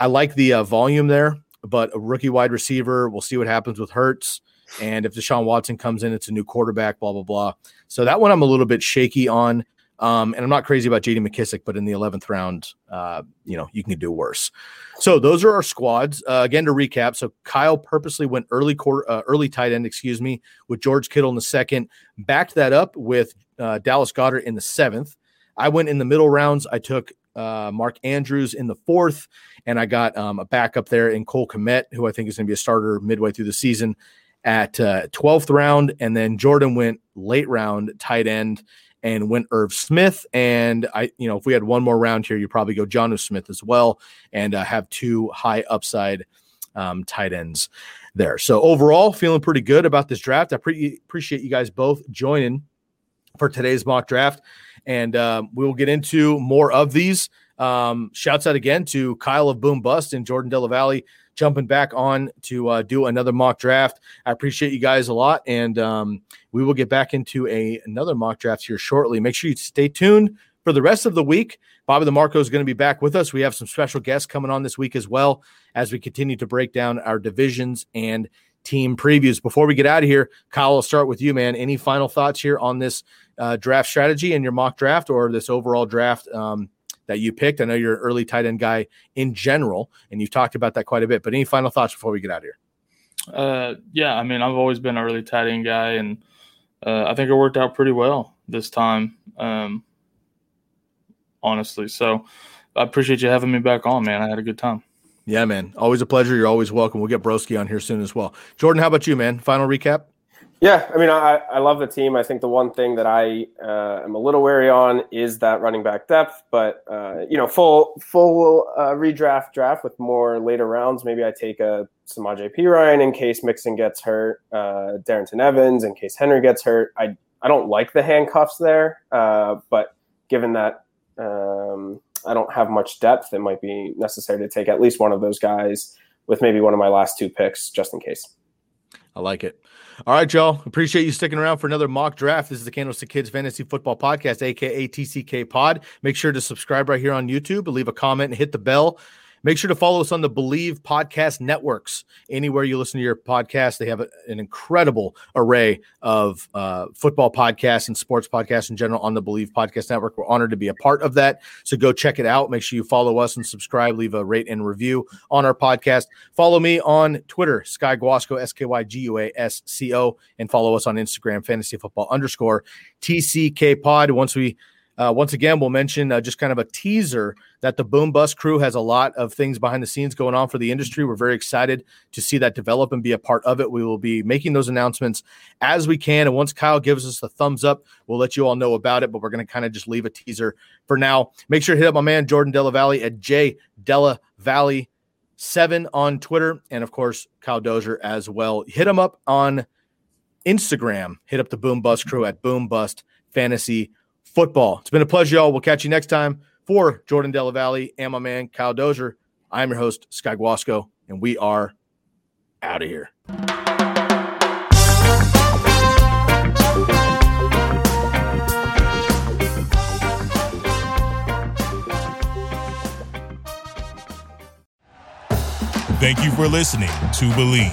I like the uh, volume there. But a rookie wide receiver, we'll see what happens with Hurts. And if Deshaun Watson comes in, it's a new quarterback, blah, blah, blah. So that one I'm a little bit shaky on. Um, and I'm not crazy about J D McKissic, but in the eleventh round, uh, you know, you can do worse. So those are our squads. Uh, again, to recap, so Kyle purposely went early quarter, uh, early tight end, excuse me, with George Kittle in the second, backed that up with uh, Dallas Goedert in the seventh. I went in the middle rounds. I took uh, Mark Andrews in the fourth, and I got um, a backup there in Cole Kmet, who I think is going to be a starter midway through the season at uh, twelfth round. And then Jordan went late round tight end and went Irv Smith. And I, you know, if we had one more round here, you probably go Jonnu Smith as well, and uh, have two high upside um, tight ends there. So overall, feeling pretty good about this draft. I pre- appreciate you guys both joining for today's mock draft. And uh, we'll get into more of these. Um, shouts out again to Kyle of Boom Bust and Jordan DellaValle jumping back on to uh, do another mock draft. I appreciate you guys a lot. And um, we will get back into a, another mock draft here shortly. Make sure you stay tuned for the rest of the week. Bobby LaMarco is going to be back with us. We have some special guests coming on this week as well as we continue to break down our divisions and team previews. Before we get out of here, Kyle, I'll start with you, man. Any final thoughts here on this uh, draft strategy and your mock draft, or this overall draft um, that you picked? I know you're an early tight end guy in general, and you've talked about that quite a bit, but any final thoughts before we get out of here? Uh, yeah, I mean, I've always been an early tight end guy, and uh, I think it worked out pretty well this time, um, honestly. So I appreciate you having me back on, man. I had a good time. Yeah, man. Always a pleasure. You're always welcome. We'll get Broski on here soon as well. Jordan, how about you, man? Final recap? Yeah, I mean, I, I love the team. I think the one thing that I uh, am a little wary on is that running back depth. But, uh, you know, full full uh, redraft draft with more later rounds. Maybe I take a Samaje Perine in case Mixon gets hurt, uh, Darrington Evans in case Henry gets hurt. I, I don't like the handcuffs there, uh, but given that um, – I don't have much depth, it might be necessary to take at least one of those guys with maybe one of my last two picks, just in case. I like it. All right, y'all. Appreciate you sticking around for another mock draft. This is the Candlestick Kids Fantasy Football Podcast, a k a. T C K Pod. Make sure to subscribe right here on YouTube, leave a comment, and hit the bell. Make sure to follow us on the Believe Podcast Networks. Anywhere you listen to your podcast, they have a, an incredible array of uh, football podcasts and sports podcasts in general on the Believe Podcast Network. We're honored to be a part of that, so go check it out. Make sure you follow us and subscribe. Leave a rate and review on our podcast. Follow me on Twitter, Sky Guasco, S K Y G U A S C O, and follow us on Instagram, fantasy football underscore T C K Pod. Once we Uh, once again, we'll mention uh, just kind of a teaser that the Boom Bust crew has a lot of things behind the scenes going on for the industry. We're very excited to see that develop and be a part of it. We will be making those announcements as we can. And once Kyle gives us the thumbs up, we'll let you all know about it. But we're going to kind of just leave a teaser for now. Make sure to hit up my man, Jordan DellaValle, at J Della Valle seven on Twitter. And, of course, Kyle Dozier as well. Hit him up on Instagram. Hit up the Boom Bust crew at Boom Bust Fantasy Football. It's been a pleasure, y'all. We'll catch you next time. For Jordan DellaValle and my man Kyle Dozier, I am your host, Sky Guasco, and we are out of here. Thank you for listening to Believe.